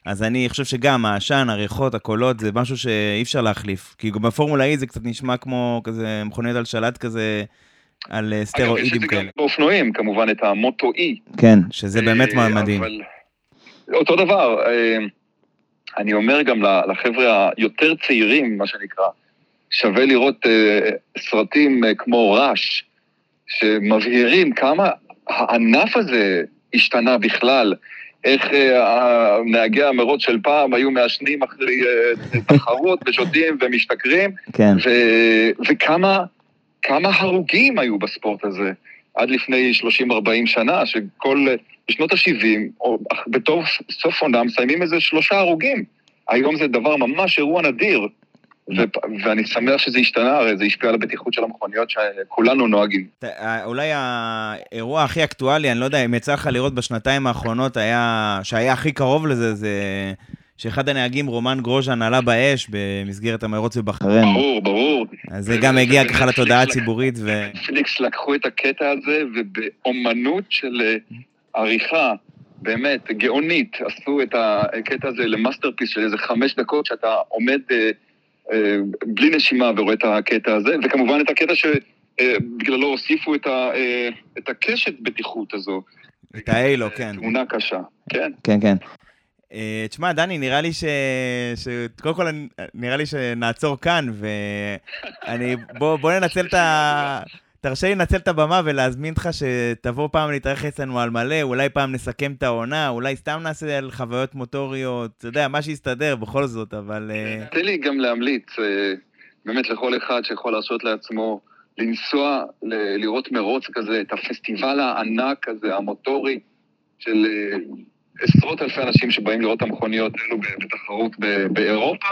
אז אני חושב שגם העשן, הריחות, הקולות, זה משהו שאי אפשר להחליף, כי בפורמולה E זה קצת נשמע כמו כזה מכונית על שלט כזה, על סטרואידים כאלה. יש את זה גם באופנועים, כמובן, את המוטו E. כן, שזה באמת מדהים. אותו דבר, אני אומר גם לחבר'ה היותר צעירים, מה שנקרא, שווה לראות סרטים כמו רש, שמבהירים כמה הענף הזה השתנה בכלל, איך נהגי המרות של פעם היו מעשנים אחרי תחרות ושוטים ומשתכרים, וכמה כמה הרוגים היו בספורט הזה, עד לפני שלושים ארבעים שנה, שכל בשנות ה-שבעים, או בתור סוף עונה, מסיימים איזה שלושה הרוגים. היום זה דבר ממש אירוע נדיר, ו- ואני שמח שזה השתנה, הרי זה השפיע על הבטיחות של המכוניות שכולנו נוהגים. אולי האירוע הכי אקטואלי, אני לא יודע, אם יצא לך לראות בשנתיים האחרונות, היה, שהיה הכי קרוב לזה, זה שאחד הנהגים, רומן גרוז'ן, עלה באש במסגרת המרוץ בבחריין. ברור, ברור. אז זה גם הגיע ככה לתודעה הציבורית. פליקס לקחו את הקטע הזה, ובאומנות של עריכה, באמת, גאונית, עשו את הקטע הזה למאסטרפיס של איזה חמש דקות, שאתה עומד בלי נשימה ורואה את הקטע הזה, וכמובן את הקטע שבגללו הוסיפו את הקשת בטיחות הזו. את האילו, כן. תאונה קשה, כן. כן, כן. תשמע, דני, נראה לי ש... קודם כל, נראה לי שנעצור כאן, ואני... בוא ננצל את ה... תרשה לי לנצל את הבמה ולהזמין אותך שתבוא פעם להתארח אצלנו על מלא, אולי פעם נסכם את העונה, אולי סתם נעשה על חוויות מוטוריות, אתה יודע, מה שיסתדר בכל זאת, אבל... תן לי גם להמליץ, באמת לכל אחד שיכול לעשות לעצמו, לנסוע, לראות מרוץ כזה, את הפסטיבל הענק הזה, המוטורי, של עשרות אלפי אנשים שבאים לראות את המכוניות האלו בתחרות באירופה,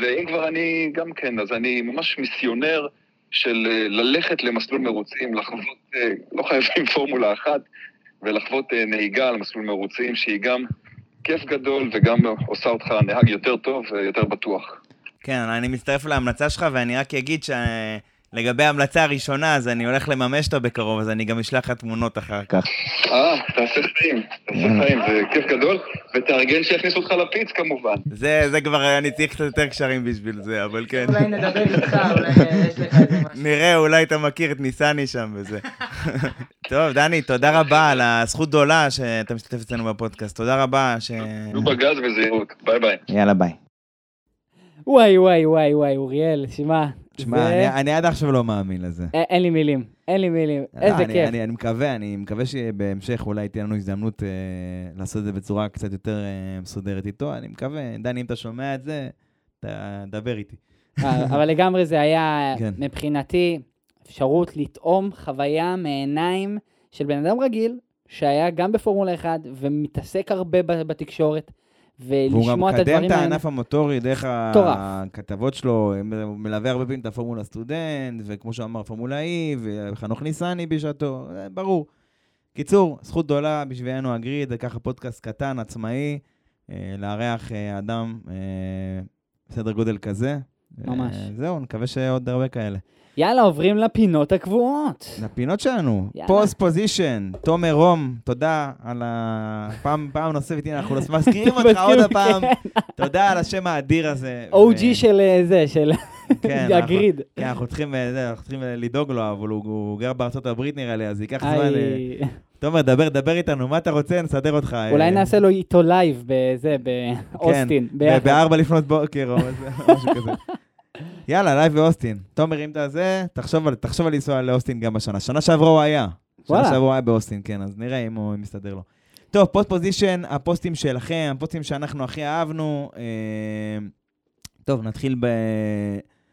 ואם כבר אני גם כן, אז אני ממש מיסיונר, של ללכת למסלול מרוצים, לחוות, לא חייבים פורמולה אחת, ולחוות נהיגה על מסלול מרוצים, שהיא גם כיף גדול, וגם עושה אותך נהג יותר טוב ויותר בטוח. כן, אני מצטרף להמלצה שלך, ואני רק אגיד שלגבי ההמלצה הראשונה, אז אני הולך לממש אותה בקרוב, אז אני גם אשלח את תמונות אחר כך. אה, תעשה חיים, תעשה חיים, זה כיף גדול, ותארגן שיכניס אותך לפיץ כמובן. זה כבר, אני צריך קצת יותר קשרים בשביל זה, אבל כן. אולי נדבר איתך, אולי יש לך איזה משהו. נראה, אולי אתה מכיר את ניסני שם וזה. טוב, דני, תודה רבה על הזכות גדולה שאתה משתתף אצלנו בפודקאסט, תודה רבה ש... תנו בגז וזהירות, ביי ביי. יאללה, ביי. וואי, וואי, וואי, וואי, אוריאל, שימה. תשמע, אני עד עכשיו לא מאמין לזה. אין לי מילים, אין לי מילים, איזה כיף. אני מקווה, אני מקווה שבהמשך אולי תהיה לנו הזדמנות לעשות את זה בצורה קצת יותר מסודרת איתו, אני מקווה, דני, אם אתה שומע את זה, אתה דבר איתי. אבל לגמרי זה היה מבחינתי אפשרות לטעום חוויה מעיניים של בן אדם רגיל, שהיה גם בפורמולה אחת ומתעסק הרבה בתקשורת, והוא גם מקדם את הענף המוטורי דרך הכתבות שלו, מלווה הרבה פעמים את הפורמולה סטודנט, וכמו שאמר פורמולה E, וחנוך ניסני בשעתו, ברור. קיצור, זכות גדולה בשבילנו הגריד, ככה פודקאסט קטן, עצמאי, לארח אדם בסדר גודל כזה, ממש. זהו, נקווה שעוד הרבה כאלה. יאללה, עוברים לפינות הקבועות. לפינות שלנו. פוז פוזישן. תומר רום, תודה על הפעם נוספת. הנה, אנחנו מזכירים אותך עוד הפעם. תודה על השם האדיר הזה. או ג'י של זה, של הגריד. כן, אנחנו צריכים לדאוג לו, אבל הוא גר בארצות הברית נראה לי, אז ייקח זמן. תומר, דבר, דבר איתנו, מה אתה רוצה? נסדר אותך. אולי נעשה לו איתו לייב בזה, באוסטין. כן, בארבע לפנות בוקר או משהו כזה. יאללה, לייב באוסטין. תומר, אם אתה זה, תחשוב על לנסוע לאוסטין גם בשנה. שנה שעברה הוא היה. שנה שעברה הוא היה באוסטין, כן, אז נראה אם הוא מסתדר לו. טוב, פוסט פוזישן, הפוסטים שלכם, הפוסטים שאנחנו הכי אהבנו. טוב, נתחיל ב...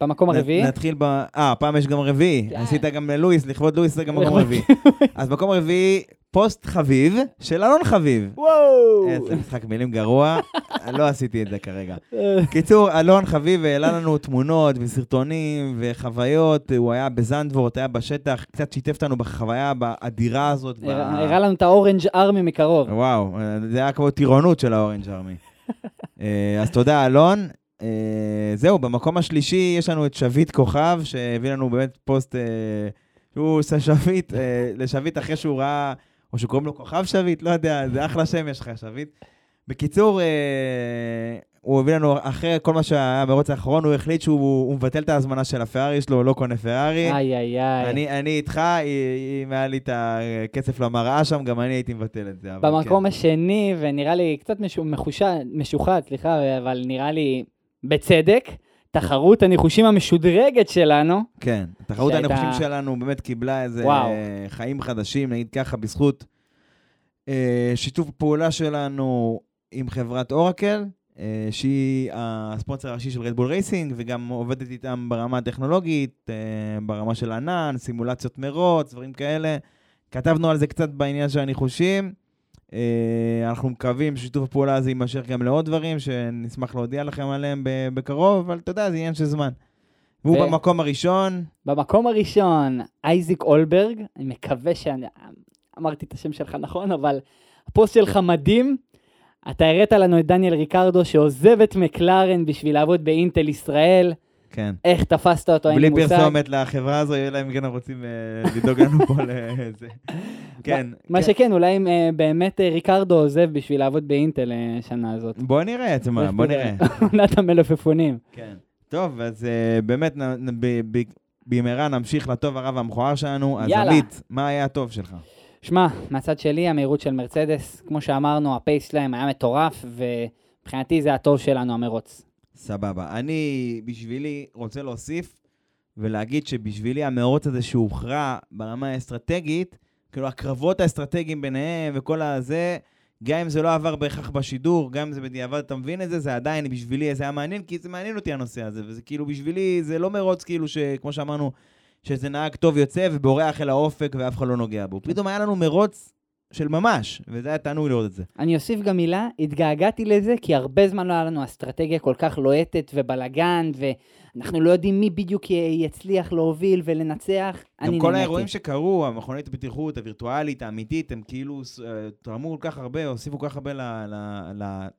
במקום הרביעי? נתחיל ב... אה, פעם יש גם רביעי. עשית גם ללואיס, לכבוד לואיס זה גם מקום רביעי. אז מקום רביעי, פוסט חביב של אלון חביב. וואו! איזה משחק מילים גרוע. לא עשיתי את זה כרגע. קיצור, אלון חביב העלה לנו תמונות וסרטונים וחוויות. הוא היה בזנדבורט, היה בשטח, קצת שיתף אותנו בחוויה האדירה הזאת. הראה לנו את האורנג' ארמי מקרוב. וואו, זה היה כמו טירונות של האורנג' ארמי. אז תודה, אלון. זהו, במקום השלישי יש לנו את שביט כוכב, שהביא לנו באמת פוסט, שהוא עושה שביט, לשביט אחרי שהוא ראה, או שקוראים לו כוכב שביט, לא יודע, זה אחלה שם יש לך שביט. בקיצור, הוא הביא לנו, אחרי כל מה שהיה מרוץ האחרון, הוא החליט שהוא מבטל את ההזמנה של הפארי שלו, לא קונה פארי. איי, איי, איי. אני איתך, אם היה לי את הכסף למראה שם, גם אני הייתי מבטל את זה. במקום השני, ונראה לי קצת משוחד, סליחה, אבל נראה לי בצדק, תחרות הניחושים המשודרגת שלנו. כן, תחרות שהייתה... הניחושים שלנו באמת קיבלה איזה וואו. חיים חדשים, נגיד ככה, בזכות אה, שיתוף פעולה שלנו עם חברת אורקל, אה, שהיא הספונסר הראשי של רדבול רייסינג, וגם עובדת איתם ברמה הטכנולוגית, אה, ברמה של ענן, סימולציות מרוץ, דברים כאלה. כתבנו על זה קצת בעניין של הניחושים. אנחנו מקווים ששיתוף הפעולה הזה יימשך גם לעוד דברים שנשמח להודיע לכם עליהם בקרוב, אבל אתה יודע, זה עניין של זמן. והוא במקום הראשון. במקום הראשון, אייזיק אולברג, אני מקווה שאני... אמרתי את השם שלך נכון, אבל הפוסט שלך מדהים. אתה הראת לנו את דניאל ריקרדו שעוזב את מקלרן בשביל לעבוד באינטל ישראל. כן. איך תפסת אותו, אין לי מושג. בלי פרסומת לחברה הזו, אולי אם כן רוצים לדאוג לנו פה לזה. כן. מה שכן, אולי אם באמת ריקרדו עוזב בשביל לעבוד באינטל שנה הזאת. בוא נראה, עצמה, בוא נראה. עונת המלפפונים. כן. טוב, אז באמת, במהרה נמשיך לטוב הרב המכוער שלנו. אז עמית, מה היה הטוב שלך? שמע, מהצד שלי, המהירות של מרצדס, כמו שאמרנו, הפייס שלהם היה מטורף, ובחינתי זה הטוב שלנו, המרוץ. סבבה. אני בשבילי רוצה להוסיף ולהגיד שבשבילי המאורץ הזה שהוכרע ברמה האסטרטגית, כאילו הקרבות האסטרטגיים ביניהם וכל הזה, גם אם זה לא עבר בהכרח בשידור, גם אם זה בדיעבד, אתה מבין את זה, זה עדיין בשבילי, זה היה מעניין, כי זה מעניין אותי הנושא הזה, וזה כאילו בשבילי, זה לא מרוץ כאילו שכמו שאמרנו, שזה נהג טוב יוצא ובורח אל האופק ואף אחד לא נוגע בו. פתאום היה לנו מרוץ של ממש, וזה היה תענוג לראות את זה. אני אוסיף גם מילה, התגעגעתי לזה, כי הרבה זמן לא היה לנו אסטרטגיה כל כך לוהטת ובלגן, ואנחנו לא יודעים מי בדיוק יצליח להוביל ולנצח. גם כל האירועים שקרו, המכונית הבטיחות, הווירטואלית, האמיתית, הם כאילו תרמו כל כך הרבה, הוסיפו כל כך הרבה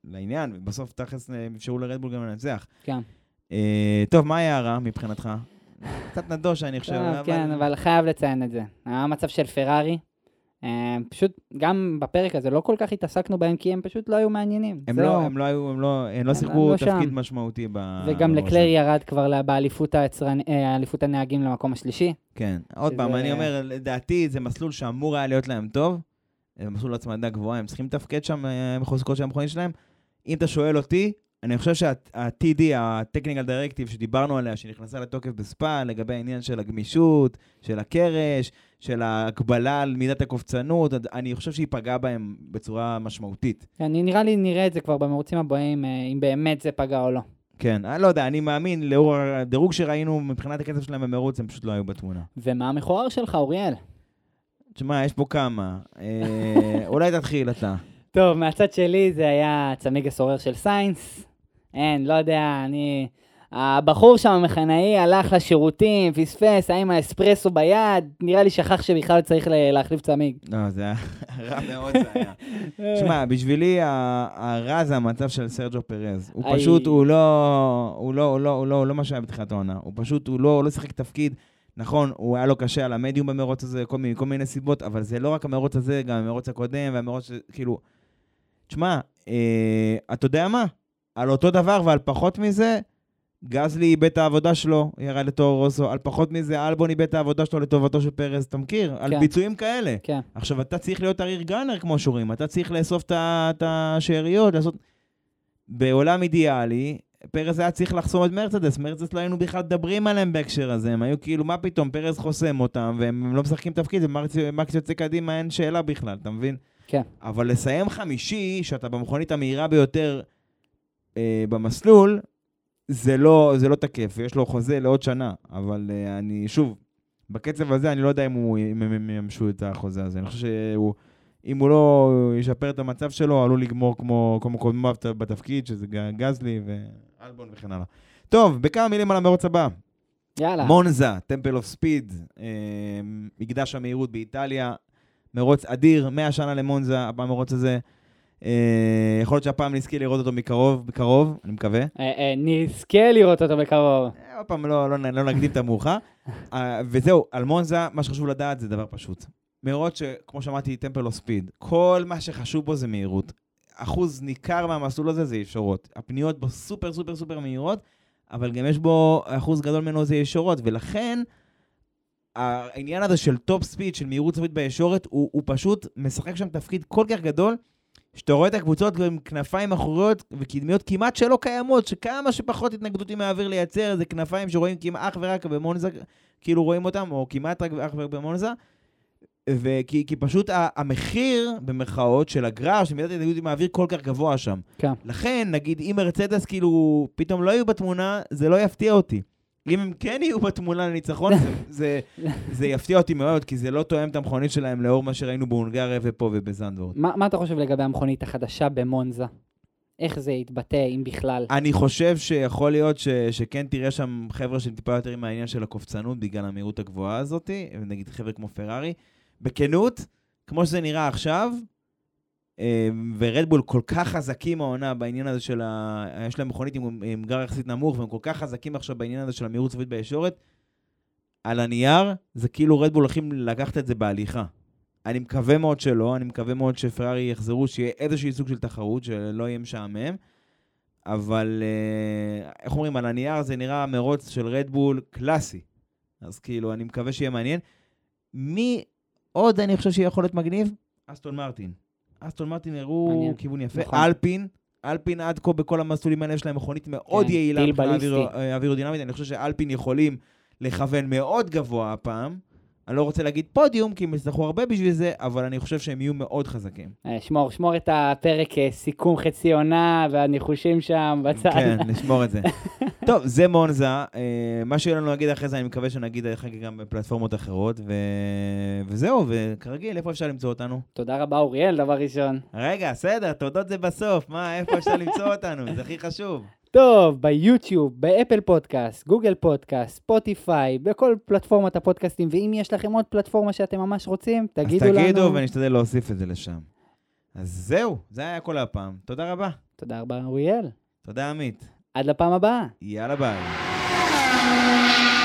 לעניין, ובסוף תכלס אפשרו לרדבול גם לנצח. כן. טוב, מה היה הרע מבחינתך? קצת נדוש, אני חושב. כן, אבל חייב לציין את זה. המצב של פרארי פשוט גם בפרק הזה לא כל כך התעסקנו בהם, כי הם פשוט לא היו מעניינים. הם לא, הם לא היו, הם לא, הם לא שיחקו תפקיד משמעותי. וגם לקלר ירד כבר באליפות האליפות הנהגים למקום השלישי. כן, עוד פעם, אני אומר, לדעתי זה מסלול שאמור היה להיות להם טוב, מסלול הצמדה גבוהה, הם צריכים לתפקד שם, הם חוזקות של המכונית שלהם. אם אתה שואל אותי, אני חושב שה-טי די, הטכניקל דירקטיב שדיברנו עליה, שנכנסה לתוקף בספא, לגבי העניין של הגמישות, של הקרש, של ההקבלה על מידת הקופצנות, אני חושב שהיא פגעה בהם בצורה משמעותית. אני נראה לי נראה את זה כבר במרוצים הבאים, אם באמת זה פגע או לא. כן, אני לא יודע, אני מאמין, לאור הדירוג שראינו מבחינת הכסף שלהם במרוץ, הם פשוט לא היו בתמונה. ומה המכוער שלך, אוריאל? תשמע, יש פה כמה. אולי תתחיל אתה. טוב, מהצד שלי זה היה צמיג הסורר של סיינס. אין, לא יודע, אני... הבחור שם המכנאי הלך לשירותים, פספס, היה עם האספרסו ביד, נראה לי שכח שבכלל צריך להחליף צמיג. לא, זה היה רע מאוד, זה היה. שמע, בשבילי הרע זה המצב של סרג'ו פרז. הוא פשוט, הוא לא, הוא לא, הוא לא, הוא לא, הוא לא מה שהיה בתחילת העונה. הוא פשוט, הוא לא, הוא לא שיחק תפקיד. נכון, הוא היה לו קשה על המדיום במרוץ הזה, כל מיני סיבות, אבל זה לא רק המרוץ הזה, גם המרוץ הקודם והמרוץ, כאילו, תשמע, אתה יודע מה? על אותו דבר ועל פחות מזה, גזלי איבד את העבודה שלו, ירד לתור רוסו, על פחות מזה, אלבון איבד את העבודה שלו לטובתו של פרז, אתה מכיר? כן. על ביצועים כאלה. כן. עכשיו, אתה צריך להיות הריר גאנר כמו שורים, אתה צריך לאסוף את השאריות, לעשות... בעולם אידיאלי, פרז היה צריך לחסום את מרצדס, מרצדס לא היינו בכלל דברים עליהם בהקשר הזה, הם היו כאילו, מה פתאום, פרז חוסם אותם, והם לא משחקים תפקיד, ומרקס יוצא קדימה, אין שאלה בכלל, אתה מבין? כן. אבל לסיים חמישי, שאתה במכונית המהירה ביותר, אה, במסלול, זה לא, זה לא תקף, יש לו חוזה לעוד שנה, אבל uh, אני, שוב, בקצב הזה אני לא יודע אם הוא, אם הם ימשו את החוזה הזה, אני חושב שאם הוא לא ישפר את המצב שלו, עלול לגמור כמו, כמו קודמיו בתפקיד, שזה גזלי ואלבון וכן הלאה. טוב, בכמה מילים על המרוץ הבא. יאללה. מונזה, Temple of Speed, מקדש המהירות באיטליה, מרוץ אדיר, מאה שנה למונזה, המרוץ הזה, יכול להיות שהפעם נזכה לראות אותו מקרוב, בקרוב, אני מקווה. נזכה לראות אותו בקרוב. עוד פעם לא נקדים את המאוחר. וזהו, על מונזה, מה שחשוב לדעת זה דבר פשוט. מהירות שכמו שמעתי, טמפל או ספיד, כל מה שחשוב בו זה מהירות. אחוז ניכר מהמסלול הזה זה ישורות. הפניות בו סופר סופר סופר מהירות, אבל גם יש בו אחוז גדול ממנו זה ישורות, ולכן... העניין הזה של טופ ספיד, של מהירות ספיד בישורת, הוא פשוט משחק שם תפקיד כל כך גדול, שאתה רואה את הקבוצות עם כנפיים אחוריות וקדמיות כמעט שלא קיימות, שכמה שפחות התנגדות עם האוויר לייצר, זה כנפיים שרואים כמעט אך ורק במונזה, כאילו רואים אותם, או כמעט רק אך ורק במונזה, וכי, כי פשוט המחיר, במרכאות, של הגרש, שמידת התנגדות עם האוויר כל כך גבוה שם. כן. לכן, נגיד, אם מרצדס כאילו פתאום לא יהיו בתמונה, זה לא יפתיע אותי. אם הם כן יהיו בתמונה לניצחון, זה, זה, זה יפתיע אותי מאוד, כי זה לא תואם את המכונית שלהם לאור מה שראינו בהונגריה ופה ובזנדוורט. מה, מה אתה חושב לגבי המכונית החדשה במונזה? איך זה יתבטא, אם בכלל? אני חושב שיכול להיות ש, שכן תראה שם חבר'ה שהם טיפה יותר עם העניין של הקופצנות, בגלל המהירות הגבוהה הזאת, נגיד חבר'ה כמו פרארי. בכנות, כמו שזה נראה עכשיו, ורדבול כל כך חזקים העונה בעניין הזה של ה... יש להם מכונית עם, עם גר יחסית נמוך, והם כל כך חזקים עכשיו בעניין הזה של המהירות סופית בישורת, על הנייר, זה כאילו רדבול הולכים לקחת את זה בהליכה. אני מקווה מאוד שלא, אני מקווה מאוד שפרארי יחזרו, שיהיה איזשהו סוג של תחרות, שלא יהיה משעמם, אבל איך אומרים, על הנייר זה נראה מרוץ של רדבול קלאסי. אז כאילו, אני מקווה שיהיה מעניין. מי עוד אני חושב שיכול להיות מגניב? אסטון מרטין. אסטון מרטין הראו כיוון יפה, נכון. אלפין, אלפין עד כה בכל המסלולים האלה שלהם מכונית מאוד כן, יעילה, אווירודינמית, אני חושב שאלפין יכולים לכוון מאוד גבוה הפעם, אני לא רוצה להגיד פודיום, כי הם יצטרכו הרבה בשביל זה, אבל אני חושב שהם יהיו מאוד חזקים. שמור, שמור את הפרק סיכום חצי עונה, והניחושים שם בצד. כן, נשמור את זה. טוב, זה מונזה, מה שיהיה לנו להגיד אחרי זה, אני מקווה שנגיד אחרי גם בפלטפורמות אחרות, ו... וזהו, וכרגיל, איפה אפשר למצוא אותנו? תודה רבה, אוריאל, דבר ראשון. רגע, סדר, תודות זה בסוף, מה, איפה אפשר למצוא אותנו? זה הכי חשוב. טוב, ביוטיוב, באפל פודקאסט, גוגל פודקאסט, ספוטיפיי, בכל פלטפורמת הפודקאסטים, ואם יש לכם עוד פלטפורמה שאתם ממש רוצים, תגידו לנו. אז תגידו, ונשתדל להוסיף את זה לשם. אז זהו, זה היה כל הפעם. תודה רבה. תודה רבה, אוריאל. תודה, עמית. עד לפעם הבאה. יאללה, ביי.